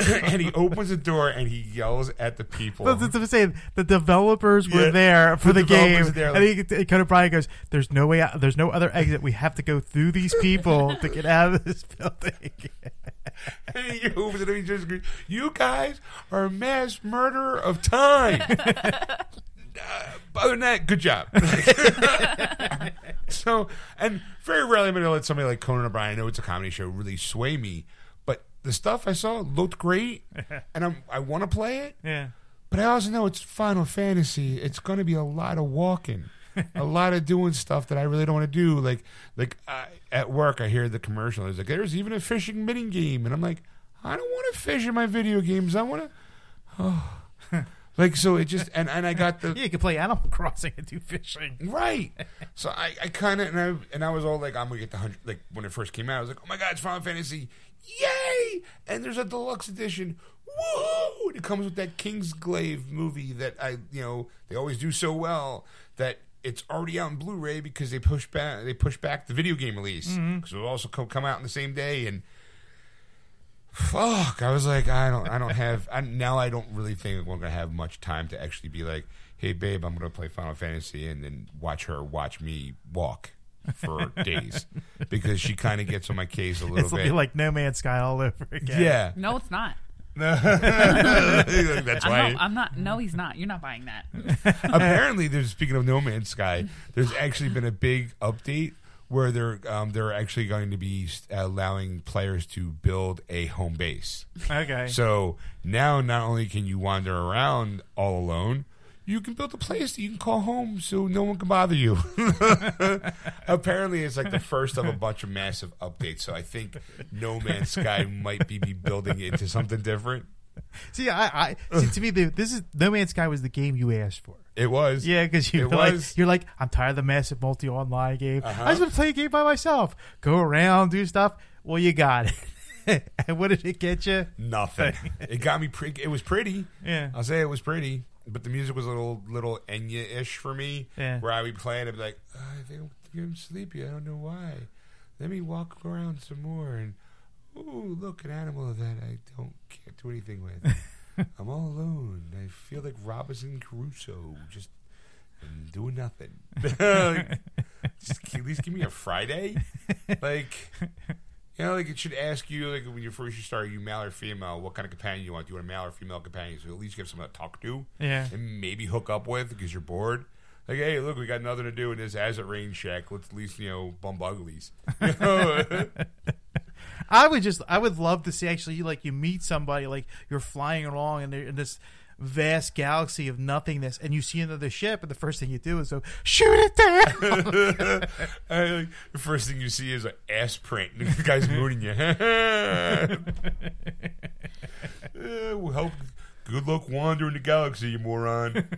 And he opens the door and he yells at the people. That's what I'm saying. The developers were yeah. there for the, the game. There, like, and he, Conan O'Brien goes, there's no way out. There's no other exit. We have to go through these people to get out of this building. And he opens it and he just goes, you guys are a mass murderer of time. uh, other than that, good job. So, and very rarely I'm going to let somebody like Conan O'Brien, I know it's a comedy show, really sway me. The stuff I saw looked great, and I'm, I want to play it. Yeah, but I also know it's Final Fantasy. It's going to be a lot of walking, a lot of doing stuff that I really don't want to do. Like, like I, at work, I hear the commercial. It's like, there's even a fishing mini game, and I'm like, I don't want to fish in my video games. I want to, oh, like so. It just and, and I got the yeah, you can play Animal Crossing and do fishing, right? So I, I kind of and I and I was all like, I'm gonna get the hundred. Like when it first came out, I was like, oh my God, it's Final Fantasy. Yay! And there's a deluxe edition. Woohoo! It comes with that Kingsglaive movie that I, you know, they always do so well that it's already out on Blu-ray because they push back. They push back the video game release because mm-hmm. it'll also co- come out on the same day. And fuck, I was like, I don't, I don't have. I, now I don't really think we're gonna have much time to actually be like, hey, babe, I'm gonna play Final Fantasy and then watch her watch me walk. For days, because she kind of gets on my case a little it's bit. It's like No Man's Sky all over again. Yeah, no, it's not. That's why I'm not, I'm not. No, he's not. You're not buying that. Apparently, there's speaking of No Man's Sky. There's actually been a big update where they're um, they're actually going to be allowing players to build a home base. Okay. So now, not only can you wander around all alone, you can build a place that you can call home, so no one can bother you. Apparently, it's like the first of a bunch of massive updates. So I think No Man's Sky might be, be building into something different. See, I, I see, to me, this is No Man's Sky was the game you asked for. It was, yeah, because you like, you're like, I'm tired of the massive multi-online game. Uh-huh. I just want to play a game by myself, go around, do stuff. Well, you got it. And what did it get you? Nothing. It got me. Pre- it was pretty. Yeah, I'll say it was pretty. But the music was a little little Enya-ish for me, yeah. Where I would play it and be like, oh, I think I'm sleepy. I don't know why. Let me walk around some more. And, ooh, look, an animal that I don't can't do anything with. I'm all alone. I feel like Robinson Crusoe, just doing nothing. Just at least give me a Friday. Like, you know, like it should ask you, like when you first you start, you male or female, what kind of companion you want. Do you want a male or female companion? So at least you have someone to talk to, yeah, and maybe hook up with because you're bored. Like, hey, look, we got nothing to do in this as it rain shack. Let's at least, you know, bum uglies. You know? I would just, I would love to see actually, you, like you meet somebody, like you're flying along and in this vast galaxy of nothingness, and you see another ship, and the first thing you do is go, shoot it down. I, like, the first thing you see is an ass print, and the guy's mooning you. uh, we'll help. Good luck wandering the galaxy, you moron.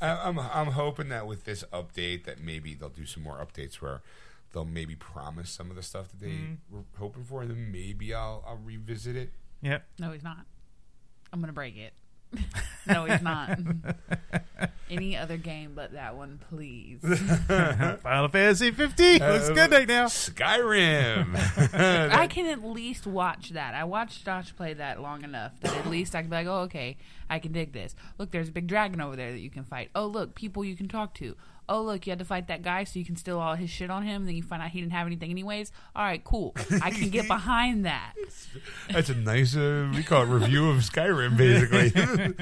I, I'm I'm hoping that with this update, that maybe they'll do some more updates where they'll maybe promise some of the stuff that they mm. were hoping for, and then maybe I'll I'll revisit it. Yep. No, he's not. I'm going to break it. No, he's not. Any other game but that one, please. Final Fantasy fifteen. Looks uh, good right now. Skyrim. I can at least watch that. I watched Josh play that long enough that at least I can be like, oh, okay, I can dig this. Look, there's a big dragon over there that you can fight. Oh, look, people you can talk to. Oh, look, you had to fight that guy so you can steal all his shit on him. Then you find out he didn't have anything anyways. All right, cool. I can get behind that. That's a nice, uh, we call it review of Skyrim, basically.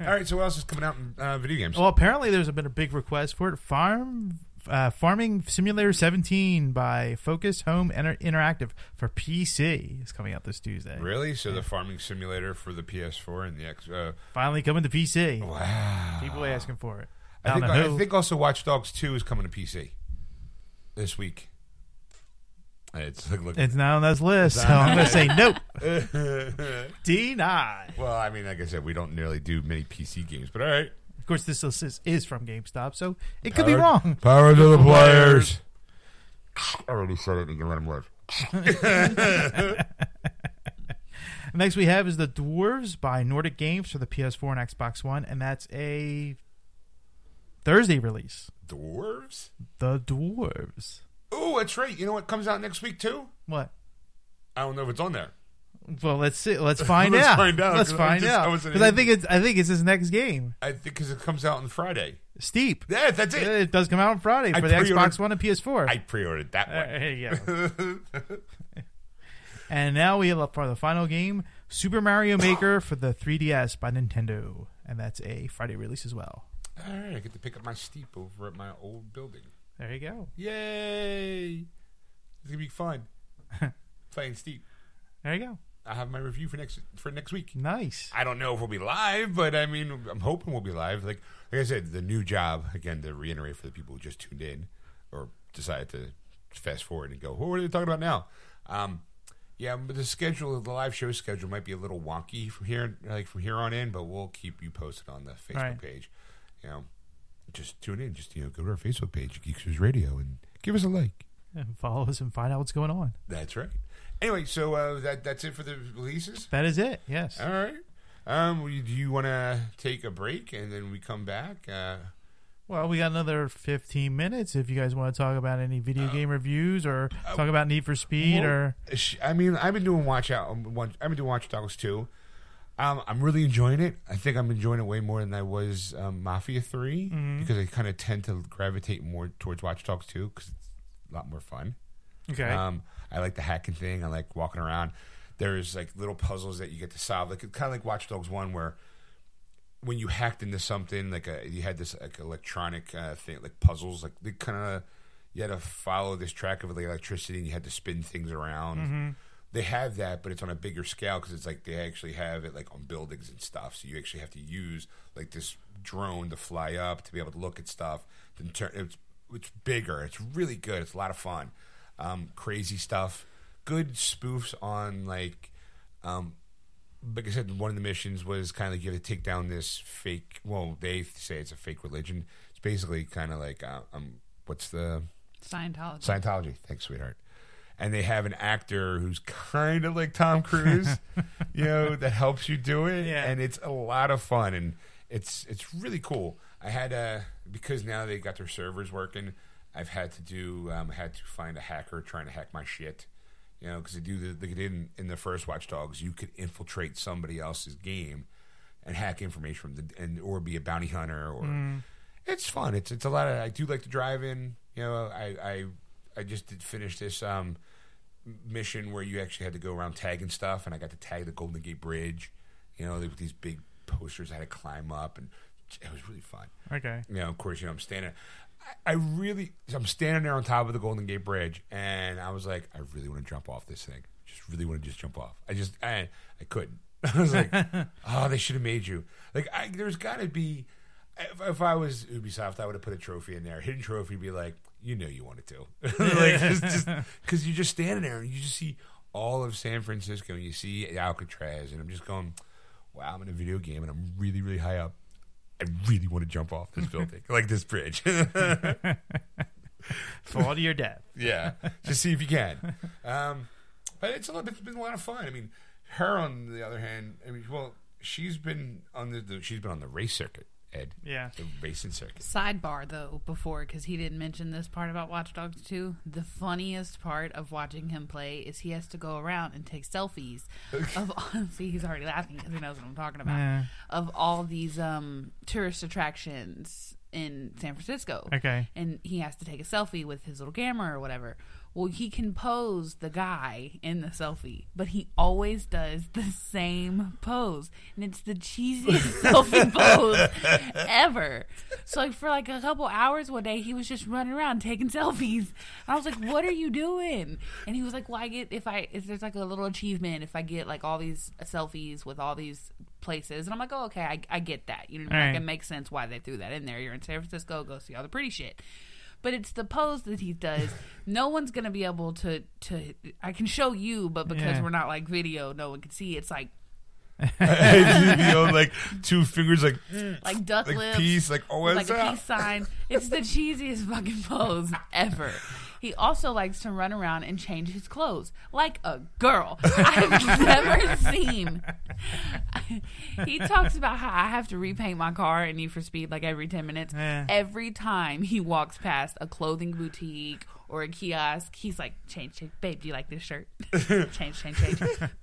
All right, so what else is coming out in uh, video games? Well, apparently there's been a big request for it. Farm, uh, Farming Simulator seventeen by Focus Home Inter- Interactive for P C is coming out this Tuesday. Really? So the Farming Simulator for the P S four and the X... Uh, finally coming to P C. Wow. People are asking for it. I, I, think, I think also Watch Dogs two is coming to P C this week. It's, look, look, it's not on those lists, so I'm going to say nope. Denied. Well, I mean, like I said, we don't nearly do many P C games, but all right. Of course, this list is, is from GameStop, so it power, could be wrong. Power to the players. I already said it. You can let them live. Next we have is The Dwarves by Nordic Games for the P S four and Xbox One, and that's a Thursday release. Dwarves? The Dwarves. Oh, that's right. You know what comes out next week too? What? I don't know if it's on there. Well, let's see. Let's find let's out. Find out. Let's find just, out. Because I, I think it's. I think it's his next game. I think because it comes out on Friday. Steep. Yeah, that's it. It does come out on Friday for I the Xbox One and P S four. I pre-ordered that one. Uh, yeah. And now we have up for the final game, Super Mario Maker for the three D S by Nintendo, and that's a Friday release as well. All right, I get to pick up my Steep over at my old building. There you go. Yay. It's going to be fun. Playing Steep. There you go. I have my review for next for next week. Nice. I don't know if we'll be live, but I mean, I'm hoping we'll be live. Like like I said, the new job, again, to reiterate for the people who just tuned in or decided to fast forward and go, well, what are they talking about now? Um, yeah, but the schedule, the live show schedule might be a little wonky from here, like from here on in, but we'll keep you posted on the Facebook right. page. You know. Just tune in. Just you know, go to our Facebook page, Geeksters Radio, and give us a like. And follow us and find out what's going on. That's right. Anyway, so uh, that that's it for the releases? That is it, yes. All right. Um, we, do you want to take a break and then we come back? Uh, well, we got another fifteen minutes if you guys want to talk about any video uh, game reviews or uh, talk about Need for Speed. Well, or I mean, I've been doing Watch Out. I've been doing Watch Dogs two. Um, I'm really enjoying it. I think I'm enjoying it way more than I was um, Mafia three mm-hmm. because I kind of tend to gravitate more towards Watch Dogs two because it's a lot more fun. Okay. Um, I like the hacking thing. I like walking around. There's like little puzzles that you get to solve, like kind of like Watch Dogs one, where when you hacked into something, like a, you had this like electronic uh, thing, like puzzles, like they kind of you had to follow this track of the electricity, and you had to spin things around. Mm-hmm. They have that, but it's on a bigger scale because it's like they actually have it like on buildings and stuff. So you actually have to use like this drone to fly up to be able to look at stuff. Then turn, it's it's bigger. It's really good. It's a lot of fun. Um, crazy stuff. Good spoofs on like, um, like I said, one of the missions was kind of like you have to take down this fake. Well, they say it's a fake religion. It's basically kind of like uh, um, what's the Scientology? Scientology. Thanks, sweetheart. And they have an actor who's kind of like Tom Cruise, you know, that helps you do it. Yeah. And it's a lot of fun, and it's it's really cool. I had a because now they got their servers working. I've had to do um, had to find a hacker trying to hack my shit. You know, because they do the, they did in, in the first Watch Dogs, you could infiltrate somebody else's game and hack information from the and or be a bounty hunter or mm. it's fun. It's it's a lot of I do like to drive in. You know, I I, I just did finish this um, mission where you actually had to go around tagging stuff, and I got to tag the Golden Gate Bridge. You know, with these big posters I had to climb up, and it was really fun. Okay. You know, of course, you know I'm standing. I really, I'm standing there on top of the Golden Gate Bridge, and I was like, I really want to jump off this thing. Just really want to just jump off. I just, I, I couldn't. I was like, oh, they should have made you. Like, I, there's got to be, if, if I was Ubisoft, I would have put a trophy in there. Hidden trophy would be like, you know you wanted to. Like, just, just, because you're just standing there, and you just see all of San Francisco, and you see Alcatraz, and I'm just going, wow, I'm in a video game, and I'm really, really high up. I really want to jump off this building, like this bridge. Fall to your death. Yeah, just see if you can. Um, but it's a little, it's been a lot of fun. I mean, her on the other hand, I mean, well, she's been on the, the she's been on the race circuit, Ed. Yeah, the racing circuit. Sidebar though, before because he didn't mention this part about Watch Dogs two. The funniest part of watching him play is he has to go around and take selfies of. See, he's already laughing because he knows what I'm talking about. Yeah. Of all these um, tourist attractions in San Francisco. Okay, and he has to take a selfie with his little camera or whatever. Well, he can pose the guy in the selfie, but he always does the same pose, and it's the cheesiest selfie pose ever. So, like for like a couple hours one day, he was just running around taking selfies. And I was like, "What are you doing?" And he was like, "Well, I get if I if there's like a little achievement if I get like all these selfies with all these places." And I'm like, "Oh, okay, I, I get that. You know, like, right. It makes sense why they threw that in there. You're in San Francisco, go see all the pretty shit." But it's the pose that he does. No one's going to be able to, to... I can show you, but because yeah. we're not like video, no one can see. It's like... you know, like two fingers, like... Like duck like lips. Peace, like, oh, what's like up? A peace sign. It's the cheesiest fucking pose ever. He also likes to run around and change his clothes. Like a girl. I've never seen... He talks about how I have to repaint my car in Need for Speed like every ten minutes. Yeah. Every time he walks past a clothing boutique or a kiosk, he's like, change, change. Babe, do you like this shirt? Change, change, change.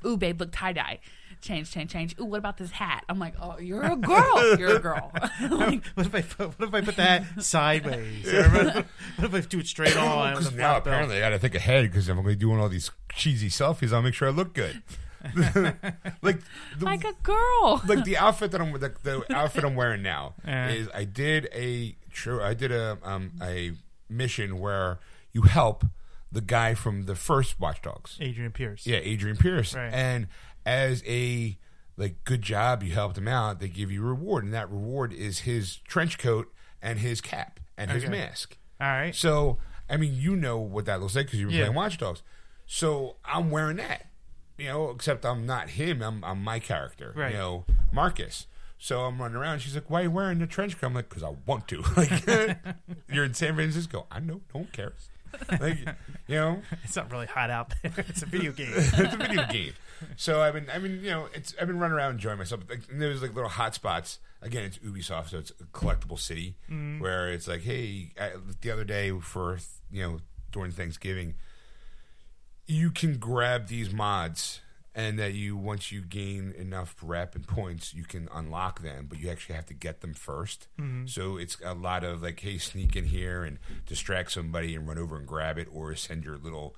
Ooh, babe, look, tie-dye. Change, change, change. Ooh, what about this hat? I'm like, oh, you're a girl. You're a girl. Like, what if I put, what if I put that sideways? What if I do it straight on? Because now apparently I got to think ahead because I'm going to be doing all these cheesy selfies. I'll make sure I look good. like the, like a girl. Like the outfit that I'm like the outfit I'm wearing now yeah. is I did a true I did a um a mission where you help the guy from the first Watch Dogs, Adrian Pierce. Yeah, Adrian Pierce. Right. And as a like good job, you helped him out. They give you a reward, and that reward is his trench coat and his cap and okay. his mask. All right. So I mean, you know what that looks like because you were yeah. playing Watch Dogs. So I'm wearing that. You know, except I'm not him. I'm I'm my character. Right. You know, Marcus. So I'm running around. She's like, "Why are you wearing the trench coat?" I'm like, "Because I want to." Like, you're in San Francisco. I know. No one cares. Like, you know, it's not really hot out there. It's a video game. It's a video game. So I've been, I mean, you know, it's I've been running around enjoying myself. Like, and there's like little hot spots. Again, it's Ubisoft, so it's a collectible city mm-hmm. where it's like, hey, I, the other day for you know during Thanksgiving. You can grab these mods, and that you once you gain enough rep and points, you can unlock them. But you actually have to get them first. Mm-hmm. So it's a lot of like, hey, sneak in here and distract somebody and run over and grab it, or send your little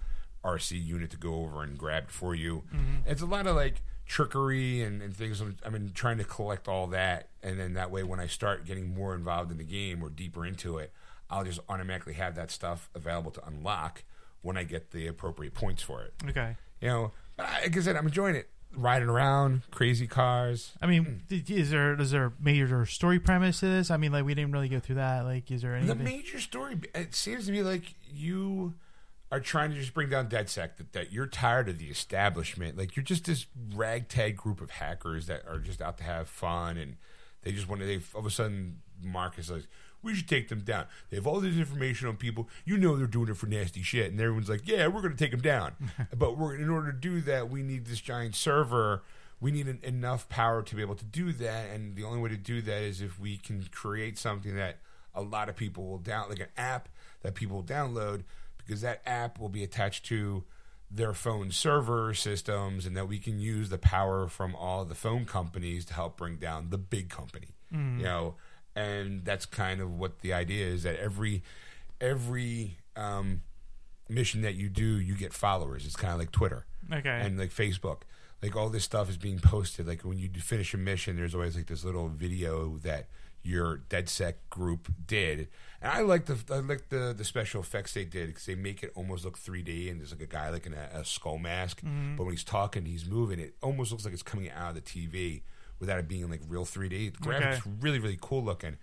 R C unit to go over and grab it for you. Mm-hmm. It's a lot of like trickery and, and things. I'm, I've been trying to collect all that, and then that way when I start getting more involved in the game or deeper into it, I'll just automatically have that stuff available to unlock when I get the appropriate points for it. Okay. You know, but like I said, I'm enjoying it. Riding around, crazy cars. I mean, is there is there major story premise to this? I mean, like, we didn't really go through that. Like, is there anything? The major story, it seems to be like you are trying to just bring down DedSec, that, that you're tired of the establishment. Like, you're just this ragtag group of hackers that are just out to have fun, and they just want to, they all of a sudden, Marcus is like, we should take them down. They have all this information on people. You know they're doing it for nasty shit. And everyone's like, yeah, we're going to take them down. But we're, in order to do that, we need this giant server. We need an, enough power to be able to do that. And the only way to do that is if we can create something that a lot of people will download, like an app that people will download, because that app will be attached to their phone server systems, and that we can use the power from all the phone companies to help bring down the big company. Mm. You know, and that's kind of what the idea is, that every every um, mission that you do, you get followers. It's kind of like Twitter, okay, and like Facebook. Like, all this stuff is being posted. Like, when you do finish a mission, there's always like this little video that your DedSec group did. And I like the I like the, the special effects they did, because they make it almost look three D, and there's like a guy like in a, a skull mask. Mm-hmm. But when he's talking, he's moving. It almost looks like it's coming out of the T V, without it being like real three D. The graphics, okay, really, really cool looking.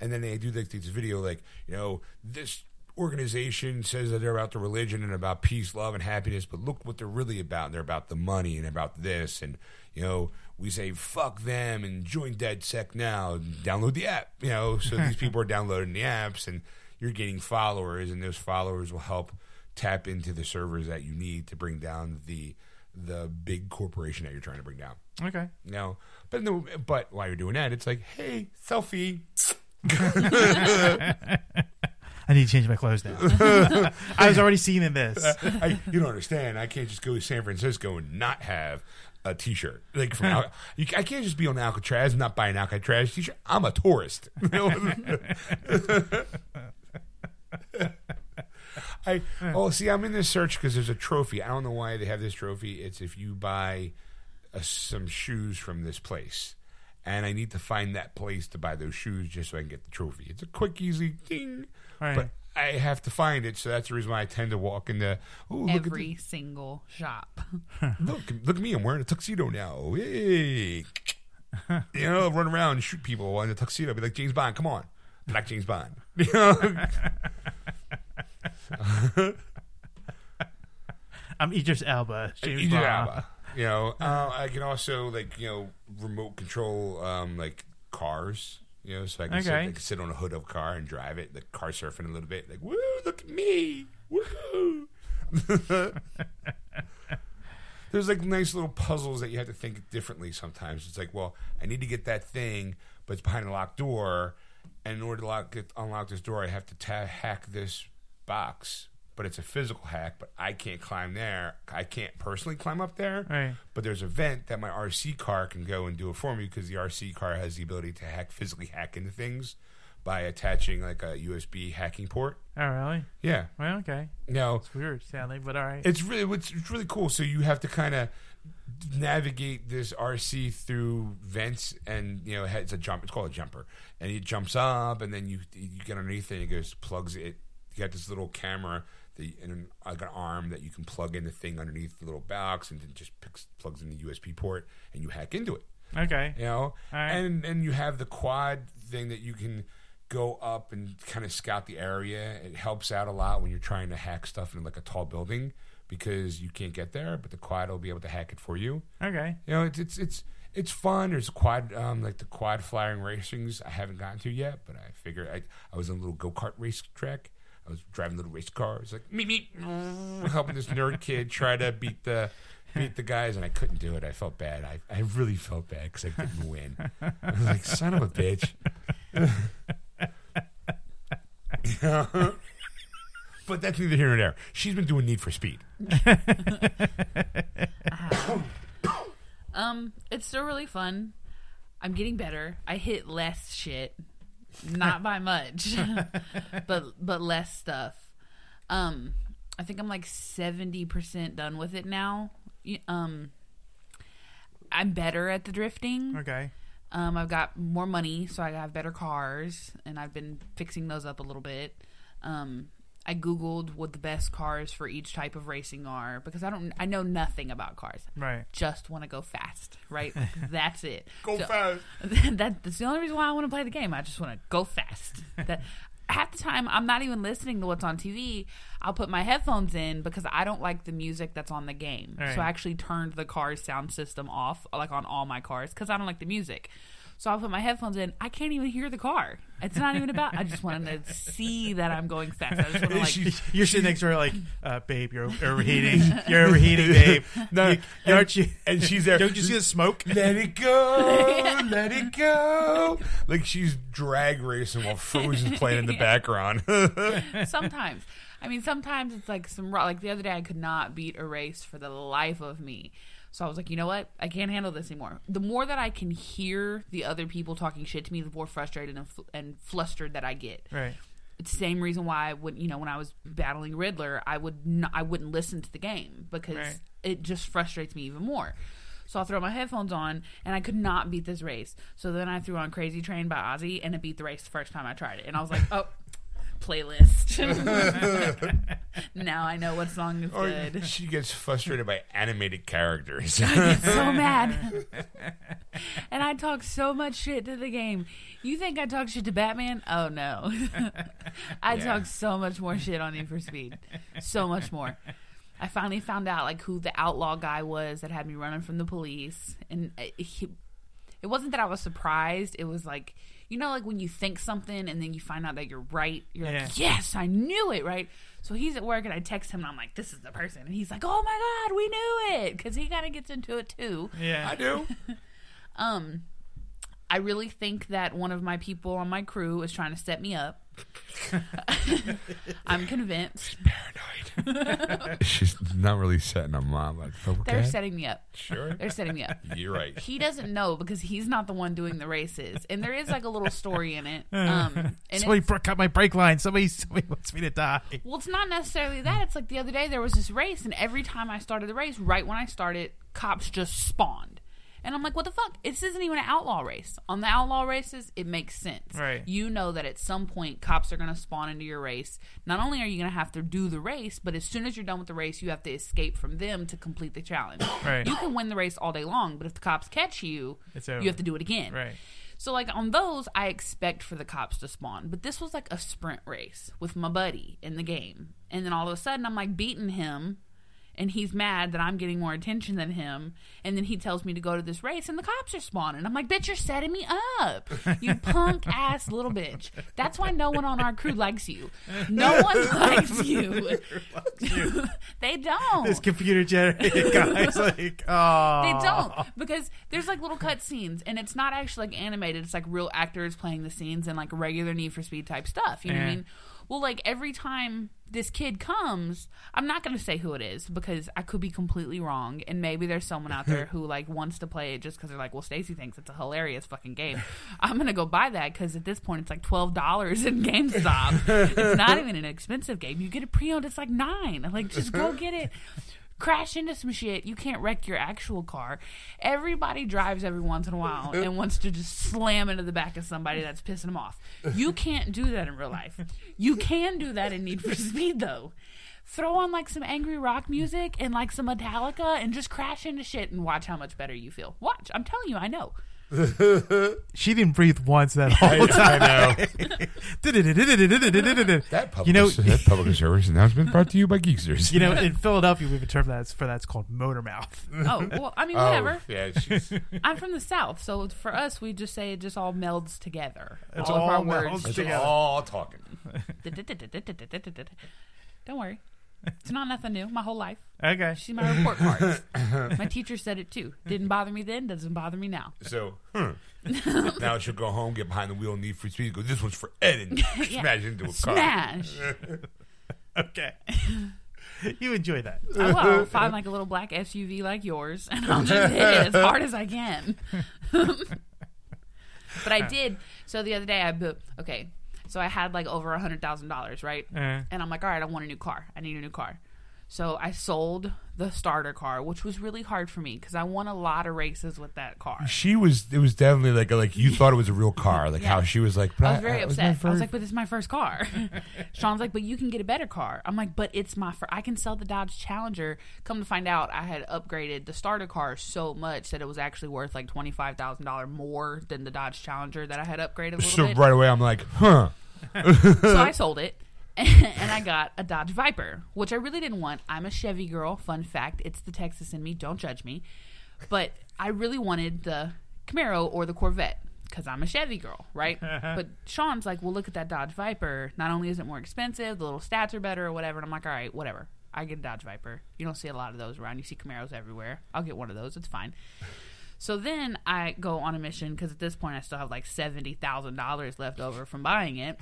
And then they do like this video, like, you know, this organization says that they're about the religion and about peace, love, and happiness, but look what they're really about. And they're about the money and about this. And, you know, we say, fuck them and join DedSec now and download the app. You know, so these people are downloading the apps, and you're getting followers, and those followers will help tap into the servers that you need to bring down the the big corporation that you're trying to bring down. Okay. You know, but no, but while you're doing that, it's like, hey, selfie. I need to change my clothes now. I was already seen in this. Uh, I, you don't understand. I can't just go to San Francisco and not have a T-shirt. Like, from Al- you, I can't just be on Alcatraz and not buy an Alcatraz T-shirt. I'm a tourist. I oh see I'm in this search because there's a trophy. I don't know why they have this trophy. It's if you buy uh, some shoes from this place, and I need to find that place to buy those shoes just so I can get the trophy. It's a quick, easy ding, right, but I have to find it. So that's the reason why I tend to walk into ooh, look every at single shop. look, look at me! I'm wearing a tuxedo now. Hey, you know, I'll run around and shoot people in a tuxedo. I'll be like James Bond. Come on, Black James Bond. You know. I'm Idris Elba. Idris Elba. You know, uh, I can also, like, you know, remote control um, like cars. You know, so I can, okay. sit, I can sit on a hood of a car and drive it, like car surfing a little bit. Like, woo! Look at me! Woo! There's like nice little puzzles that you have to think differently sometimes. It's like, well, I need to get that thing, but it's behind a locked door, and in order to lock, get, unlock this door, I have to ta- hack this box, but it's a physical hack, but I can't climb there. I can't personally climb up there, right, but there's a vent that my R C car can go and do it for me, because the R C car has the ability to hack physically hack into things by attaching like a U S B hacking port. Oh, really? Yeah. Well, okay. No, it's weird sounding, but all right. It's really it's, it's really cool. So you have to kind of navigate this R C through vents, and you know, it's a jump. It's called a jumper, and it jumps up, and then you you get underneath it, and it goes plugs it. You got this little camera, the and like an arm that you can plug in the thing underneath the little box, and then just picks, plugs in the U S B port, and you hack into it. Okay, you know, right. and and you have the quad thing that you can go up and kind of scout the area. It helps out a lot when you're trying to hack stuff in like a tall building, because you can't get there, but the quad will be able to hack it for you. Okay, you know, it's it's it's it's fun. There's quad, um, like the quad flying racings. I haven't gotten to yet, but I figured I I was in a little go kart race track. I was driving little race cars, like meep meep, helping this nerd kid try to beat the beat the guys, and I couldn't do it. I felt bad. I I really felt bad because I didn't win. I was like, son of a bitch. But that's neither here nor there. She's been doing Need for Speed. um, it's still really fun. I'm getting better. I hit less shit. Not by much, but but less stuff. Um, I think I'm like seventy percent done with it now. Um, I'm better at the drifting. Okay. Um, I've got more money, so I have better cars, and I've been fixing those up a little bit. Um, I Googled what the best cars for each type of racing are, because I don't, I know nothing about cars. Right. Just want to go fast, right? That's it. Go so, fast. That, that's the only reason why I want to play the game. I just want to go fast. That, half the time, I'm not even listening to what's on T V. I'll put my headphones in because I don't like the music that's on the game. Right. So I actually turned the car's sound system off, like on all my cars, because I don't like the music. So I'll put my headphones in. I can't even hear the car. It's not even about... I just want to see that I'm going fast. I just want to like... You're sitting next to her like, uh, babe, you're overheating. You're overheating, babe. No, you, aren't you? And she's there. Don't you see the smoke? Let it go. Yeah. Let it go. Like she's drag racing while Frozen's playing in the background. Sometimes. I mean, sometimes it's like some... Like the other day, I could not beat a race for the life of me. So I was like, you know what? I can't handle this anymore. The more that I can hear the other people talking shit to me, the more frustrated and, fl- and flustered that I get. Right. It's the same reason why when you know when I was battling Riddler, I would not, I wouldn't listen to the game because right. it just frustrates me even more. So I'll throw my headphones on, and I could not beat this race. So then I threw on Crazy Train by Ozzy, and it beat the race the first time I tried it. And I was like, oh. Playlist. Now I know what song is or good. She gets frustrated by animated characters. I get so mad. And I talk so much shit to the game. You think I talk shit to Batman? Oh no. I yeah. talk so much more shit on Need for Speed. So much more. I finally found out like who the outlaw guy was that had me running from the police. And he, it wasn't that I was surprised. It was like, you know, like when you think something and then you find out that you're right. You're yeah. like, yes, I knew it, right? So he's at work and I text him and I'm like, this is the person. And he's like, oh my God, we knew it. Because he kind of gets into it too. Yeah, I do. um, I really think that one of my people on my crew is trying to set me up. I'm convinced. She's paranoid. She's not really setting up mom up. Okay. They're setting me up. Sure. They're setting me up. You're right. He doesn't know because he's not the one doing the races. And there is like a little story in it. Um, and somebody cut my brake line. Somebody, somebody wants me to die. Well, it's not necessarily that. It's like the other day there was this race, and every time I started the race, right when I started, cops just spawned. And I'm like, what the fuck? This isn't even an outlaw race. On the outlaw races, it makes sense. Right. You know that at some point, cops are going to spawn into your race. Not only are you going to have to do the race, but as soon as you're done with the race, you have to escape from them to complete the challenge. Right. You can win the race all day long, but if the cops catch you, it's over. You have to do it again. Right. So, like, on those, I expect for the cops to spawn. But this was like a sprint race with my buddy in the game. And then all of a sudden, I'm like beating him. And he's mad that I'm getting more attention than him. And then he tells me to go to this race, and the cops are spawning. I'm like, bitch, you're setting me up. You punk-ass little bitch. That's why no one on our crew likes you. No one likes you. They don't. This computer-generated guy's like, oh. They don't. Because there's, like, little cut scenes. And it's not actually, like, animated. It's, like, real actors playing the scenes and, like, regular Need for Speed type stuff. You know yeah. what I mean? Well, like, every time this kid comes, I'm not going to say who it is because I could be completely wrong. And maybe there's someone out there who, like, wants to play it just because they're like, well, Stacy thinks it's a hilarious fucking game. I'm going to go buy that because at this point, it's like twelve dollars in GameStop. It's not even an expensive game. You get it pre-owned. It's like nine. Like, just go get it. Crash into some shit. You can't wreck your actual car. Everybody drives every once in a while and wants to just slam into the back of somebody that's pissing them off. You can't do that in real life. You can do that in Need for Speed, though. Throw on, like, some angry rock music and, like, some Metallica and just crash into shit and watch how much better you feel. Watch. I'm telling you, I know. She didn't breathe once that whole time. I know. That public, you know, that public service announcement brought to you by Geeksters. You know, in Philadelphia, we have a term for that's, for that's called motor mouth. Oh, well, I mean, whatever. Oh, yeah, she's... I'm from the South, so for us, we just say it just all melds together. It's all, all of our words. It's together. All talking. Don't worry. It's not nothing new. My whole life. Okay. She's my report cards. My teacher said it too. Didn't bother me then. Doesn't bother me now. So hmm. Now she'll go home, get behind the wheel, and Need for Speed. Go. This one's for Ed, and yeah. smash into a smash. car. Smash. Okay. You enjoy that. I will. I'll find like a little black S U V like yours, and I'll just hit it as hard as I can. But I did. So the other day, I booked. Okay. So I had like over one hundred thousand dollars, right? Uh-huh. And I'm like, all right, I want a new car. I need a new car. So I sold the starter car, which was really hard for me because I won a lot of races with that car. She was, it was definitely like, like you thought it was a real car. Like yeah. how she was like, but I was very I, upset. Was first... I was like, but this is my first car. Sean's like, but you can get a better car. I'm like, but it's my first. I can sell the Dodge Challenger. Come to find out, I had upgraded the starter car so much that it was actually worth like twenty-five thousand dollars more than the Dodge Challenger that I had upgraded a little so bit. So right away, I'm like, huh. So I sold it. And I got a Dodge Viper, which I really didn't want. I'm a Chevy girl. Fun fact. It's the Texas in me. Don't judge me. But I really wanted the Camaro or the Corvette because I'm a Chevy girl, right? But Sean's like, well, look at that Dodge Viper. Not only is it more expensive, the little stats are better or whatever. And I'm like, all right, whatever. I get a Dodge Viper. You don't see a lot of those around. You see Camaros everywhere. I'll get one of those. It's fine. So then I go on a mission because at this point I still have like seventy thousand dollars left over from buying it.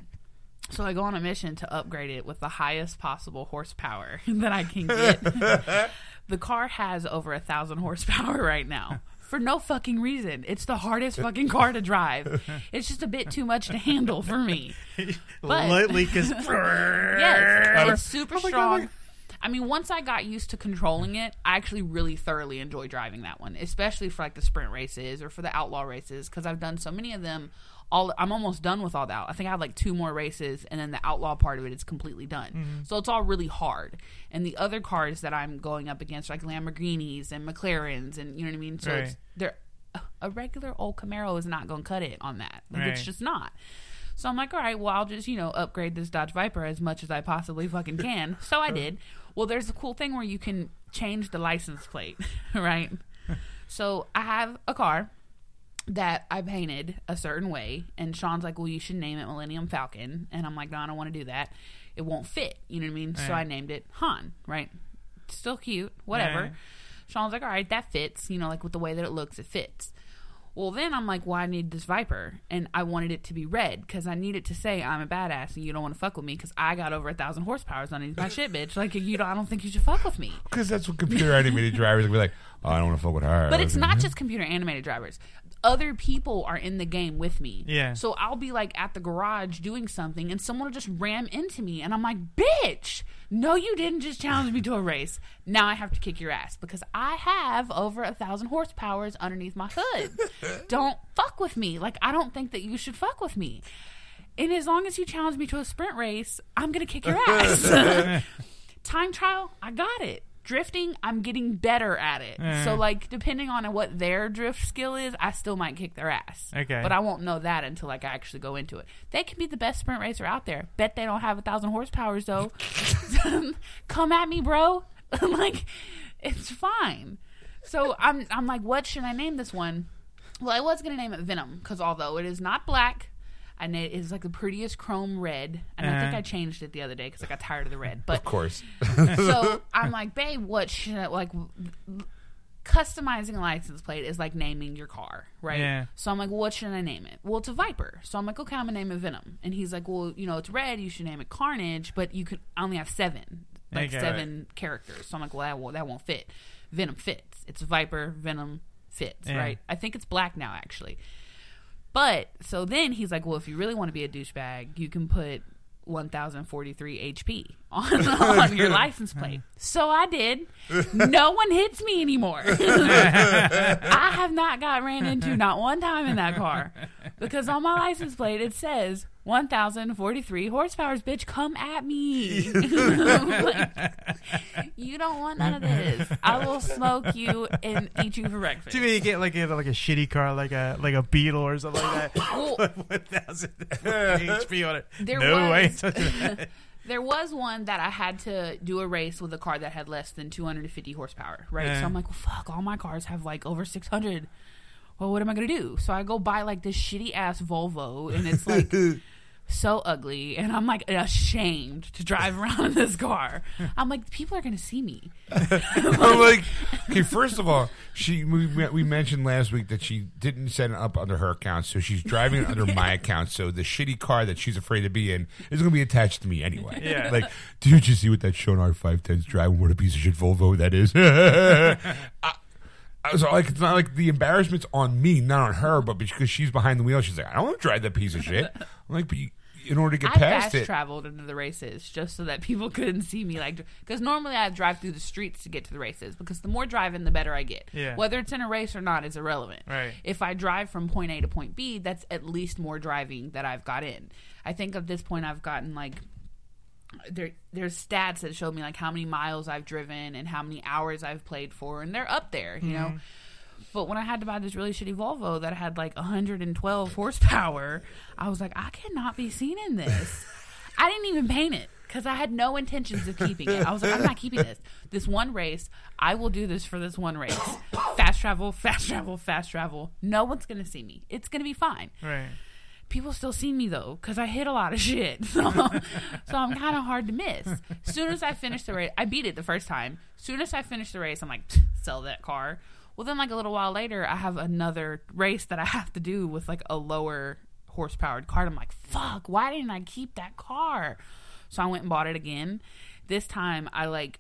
So I go on a mission to upgrade it with the highest possible horsepower that I can get. The car has over a thousand horsepower right now for no fucking reason. It's the hardest fucking car to drive. It's just a bit too much to handle for me. But, lightly, because yes, it's super oh strong. God. I mean, once I got used to controlling it, I actually really thoroughly enjoy driving that one, especially for like the sprint races or for the outlaw races, because I've done so many of them. All, I'm almost done with all that. I think I have like two more races, and then the outlaw part of it is completely done. Mm-hmm. So it's all really hard. And the other cars that I'm going up against are like Lamborghinis and McLarens, and you know what I mean? So right. it's, they're, a regular old Camaro is not going to cut it on that. Like, right. It's just not. So I'm like, all right, well, I'll just, you know, upgrade this Dodge Viper as much as I possibly fucking can. So I did. Well, there's a cool thing where you can change the license plate, right? So I have a car that I painted a certain way, and Sean's like, well, you should name it Millennium Falcon. And I'm like, no, I don't want to do that. It won't fit. You know what I mean? Right. So I named it Han, right? Still cute, whatever. Right. Sean's like, all right, that fits. You know, like with the way that it looks, it fits. Well, then I'm like, well, I need this Viper, and I wanted it to be red because I needed to say I'm a badass and you don't want to fuck with me because I got over a thousand horsepowers on my shit, bitch. Like, you don't, I don't think you should fuck with me. Because that's what computer animated drivers are be like, oh, I don't want to fuck with her. But it's not mm-hmm. just computer animated drivers. Other people are in the game with me. Yeah. So I'll be like at the garage doing something, and someone will just ram into me, and I'm like, bitch, no, you didn't just challenge me to a race. Now I have to kick your ass because I have over a thousand horsepowers underneath my hood. Don't fuck with me. Like, I don't think that you should fuck with me. And as long as you challenge me to a sprint race, I'm going to kick your ass. Time trial, I got it. Drifting, I'm getting better at it. Mm. So, like, depending on what their drift skill is, I still might kick their ass. Okay. But I won't know that until, like, I actually go into it. They can be the best sprint racer out there. Bet they don't have a thousand horsepowers, though. Come at me, bro. Like, it's fine. So, I'm, I'm like, what should I name this one? Well, I was going to name it Venom, because although it is not black, and it is like the prettiest chrome red. And uh-huh. I think I changed it the other day because I got tired of the red. But of course. So I'm like, babe, what should I, like, customizing a license plate is like naming your car, right? Yeah. So I'm like, well, what should I name it? Well, it's a Viper. So I'm like, okay, I'm going to name it Venom. And he's like, well, you know, it's red. You should name it Carnage, but you can only have seven, like okay, seven right. characters. So I'm like, well, that, well, that won't fit. Venom fits. It's a Viper. Venom fits, yeah. right? I think it's black now, actually. But, so then he's like, well, if you really want to be a douchebag, you can put one thousand forty-three H P on, on your license plate. So I did. No one hits me anymore. I have not got ran into not one time in that car. Because on my license plate, it says one thousand forty-three horsepowers, bitch, come at me. Like, you don't want none of this. I will smoke you and eat you for breakfast. Do you get like a, like a shitty car, like a like a Beetle or something like that? Well, one thousand H P on it. There no was, way. Touching that. There was one that I had to do a race with a car that had less than two hundred fifty horsepower, right? Yeah. So I'm like, well, fuck, all my cars have like over six hundred. Well, what am I going to do? So I go buy like this shitty ass Volvo, and it's like... so ugly, and I'm like ashamed to drive around in this car. I'm like, people are gonna see me. Like, I'm like, okay, first of all, she we, we mentioned last week that she didn't set it up under her account, so she's driving it under yeah. my account. So the shitty car that she's afraid to be in is gonna be attached to me anyway. Yeah. Like, dude, you see what that Shonar five ten's driving? What a piece of shit Volvo that is. I, So like it's not like the embarrassment's on me, not on her, but because she's behind the wheel, she's like, I don't want to drive that piece of shit. I'm like, but you, in order to get I past fast it. I traveled into the races just so that people couldn't see me. Like, because normally I drive through the streets to get to the races, because the more driving, the better I get. Yeah. Whether it's in a race or not is irrelevant. Right. If I drive from point A to point B, that's at least more driving that I've got in. I think at this point I've gotten like... There, there's stats that show me like how many miles I've driven and how many hours I've played for, and they're up there, you mm-hmm. know. But when I had to buy this really shitty Volvo that had like one hundred twelve horsepower, I was like, I cannot be seen in this. I didn't even paint it because I had no intentions of keeping it. I was like, I'm not keeping this. This one race, I will do this for this one race. Fast travel, fast travel, fast travel. No one's gonna see me. It's gonna be fine. Right. People still see me, though, because I hit a lot of shit. So, so I'm kind of hard to miss. As soon as I finish the race, I beat it the first time. As soon as I finish the race, I'm like, sell that car. Well, then, like, a little while later, I have another race that I have to do with, like, a lower horsepowered car. And I'm like, fuck, why didn't I keep that car? So I went and bought it again. This time, I, like,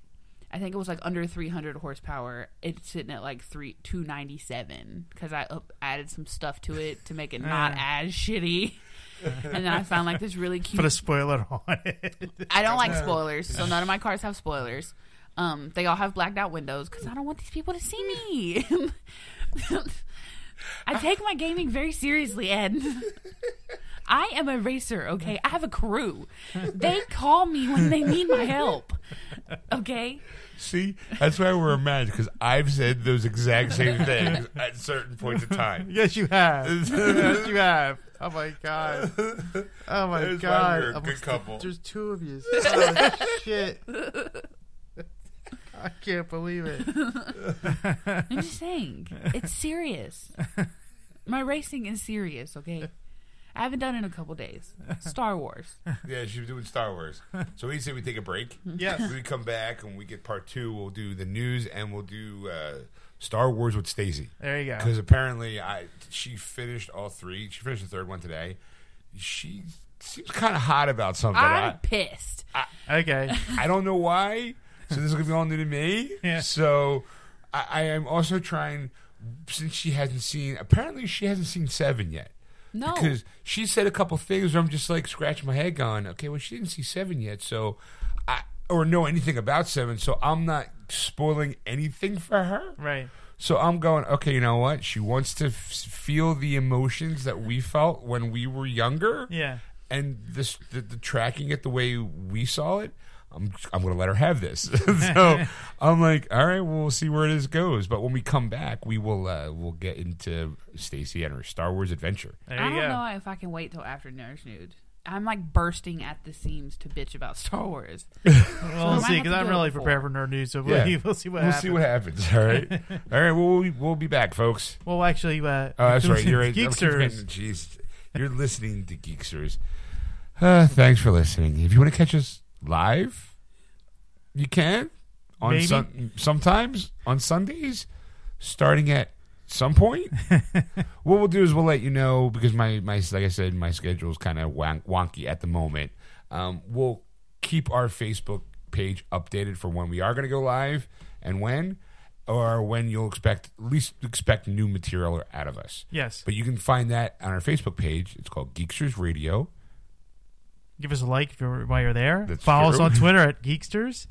I think it was, like, under three hundred horsepower. It's sitting at, like, three two ninety-seven because I up- added some stuff to it to make it not as shitty. And then I found, like, this really cute... Put a spoiler on it. I don't like spoilers, so none of my cars have spoilers. Um, they all have blacked-out windows because I don't want these people to see me. I take my gaming very seriously, Ed. I am a racer, okay? I have a crew. They call me when they need my help, okay? See, that's why we're mad, because I've said those exact same things at certain points of time. Yes, you have. Yes, you have. Oh, my God. Oh, my that's God. We're a good couple. There's two of you. Oh, shit. I can't believe it. I'm just saying. It's serious. My racing is serious, okay? I haven't done it in a couple days. Star Wars. Yeah, she was doing Star Wars. So we said we take a break. Yes. We come back and we get part two. We'll do the news and we'll do uh, Star Wars with Stacey. There you go. Because apparently I she finished all three. She finished the third one today. She seems kind of hot about something. I'm I, pissed. I, okay. I don't know why. So this is going to be all new to me. Yeah. So I, I am also trying, since she hasn't seen, apparently she hasn't seen Seven yet. No. Because she said a couple things where I'm just like scratching my head going, okay, well, she didn't see Seven yet, so I or know anything about Seven, so I'm not spoiling anything for her. Right. So I'm going, okay, you know what? She wants to f- feel the emotions that we felt when we were younger. Yeah. And this, the, the tracking it the way we saw it. I'm I'm going to let her have this. So I'm like, all right, well, we'll see where this goes. But when we come back, we will uh, we'll get into Stacey and her Star Wars adventure. There I don't go. know if I can wait till after Nurse Nude. I'm like bursting at the seams to bitch about Star Wars. We'll so see, because I'm really prepared for Nerd News, so we'll, yeah. we'll see what we'll happens. We'll see what happens, all right? All right, well, we'll, we'll be back, folks. Well, actually, uh, oh, that's right. You're right. Geeksters. Jeez, you're listening to Geeksters. Uh, thanks for listening. If you want to catch us live, you can on sun- sometimes on Sundays, starting at some point. What we'll do is we'll let you know, because my, my like I said, my schedule is kind of wonk- wonky at the moment. Um, we'll keep our Facebook page updated for when we are going to go live and when, or when you'll expect at least expect new material out of us. Yes, but you can find that on our Facebook page. It's called Geeksters Radio. Give us a like if you're, while you're there. That's Follow true. us on Twitter at Geeksters.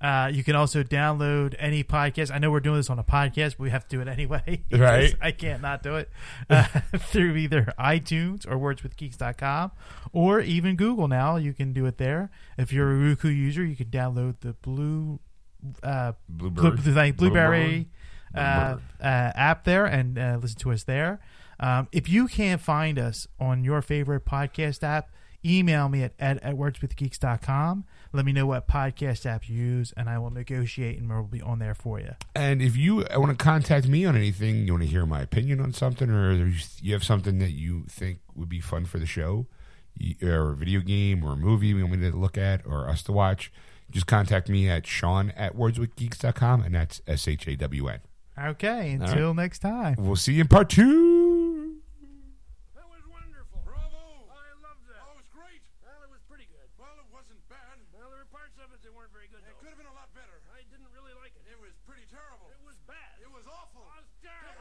Uh, you can also download any podcast. I know we're doing this on a podcast, but we have to do it anyway. Right. I can't not do it. Uh, through either iTunes or words with geeks dot com or even Google now. You can do it there. If you're a Roku user, you can download the Blue uh, Blueberry, Blueberry, Blueberry. Uh, uh, app there and uh, listen to us there. Um, if you can't find us on your favorite podcast app, email me at ed at words with geeks dot com. Let me know what podcast app you use, and I will negotiate, and we'll be on there for you. And if you want to contact me on anything, you want to hear my opinion on something, or you have something that you think would be fun for the show, or a video game, or a movie you want me to look at, or us to watch, just contact me at Sean at words with geeks dot com, and that's S H A W N. Okay, until right. next time. We'll see you in part two. It could have been a lot better. I didn't really like it. It was pretty terrible. It was bad. It was awful. I was terrible.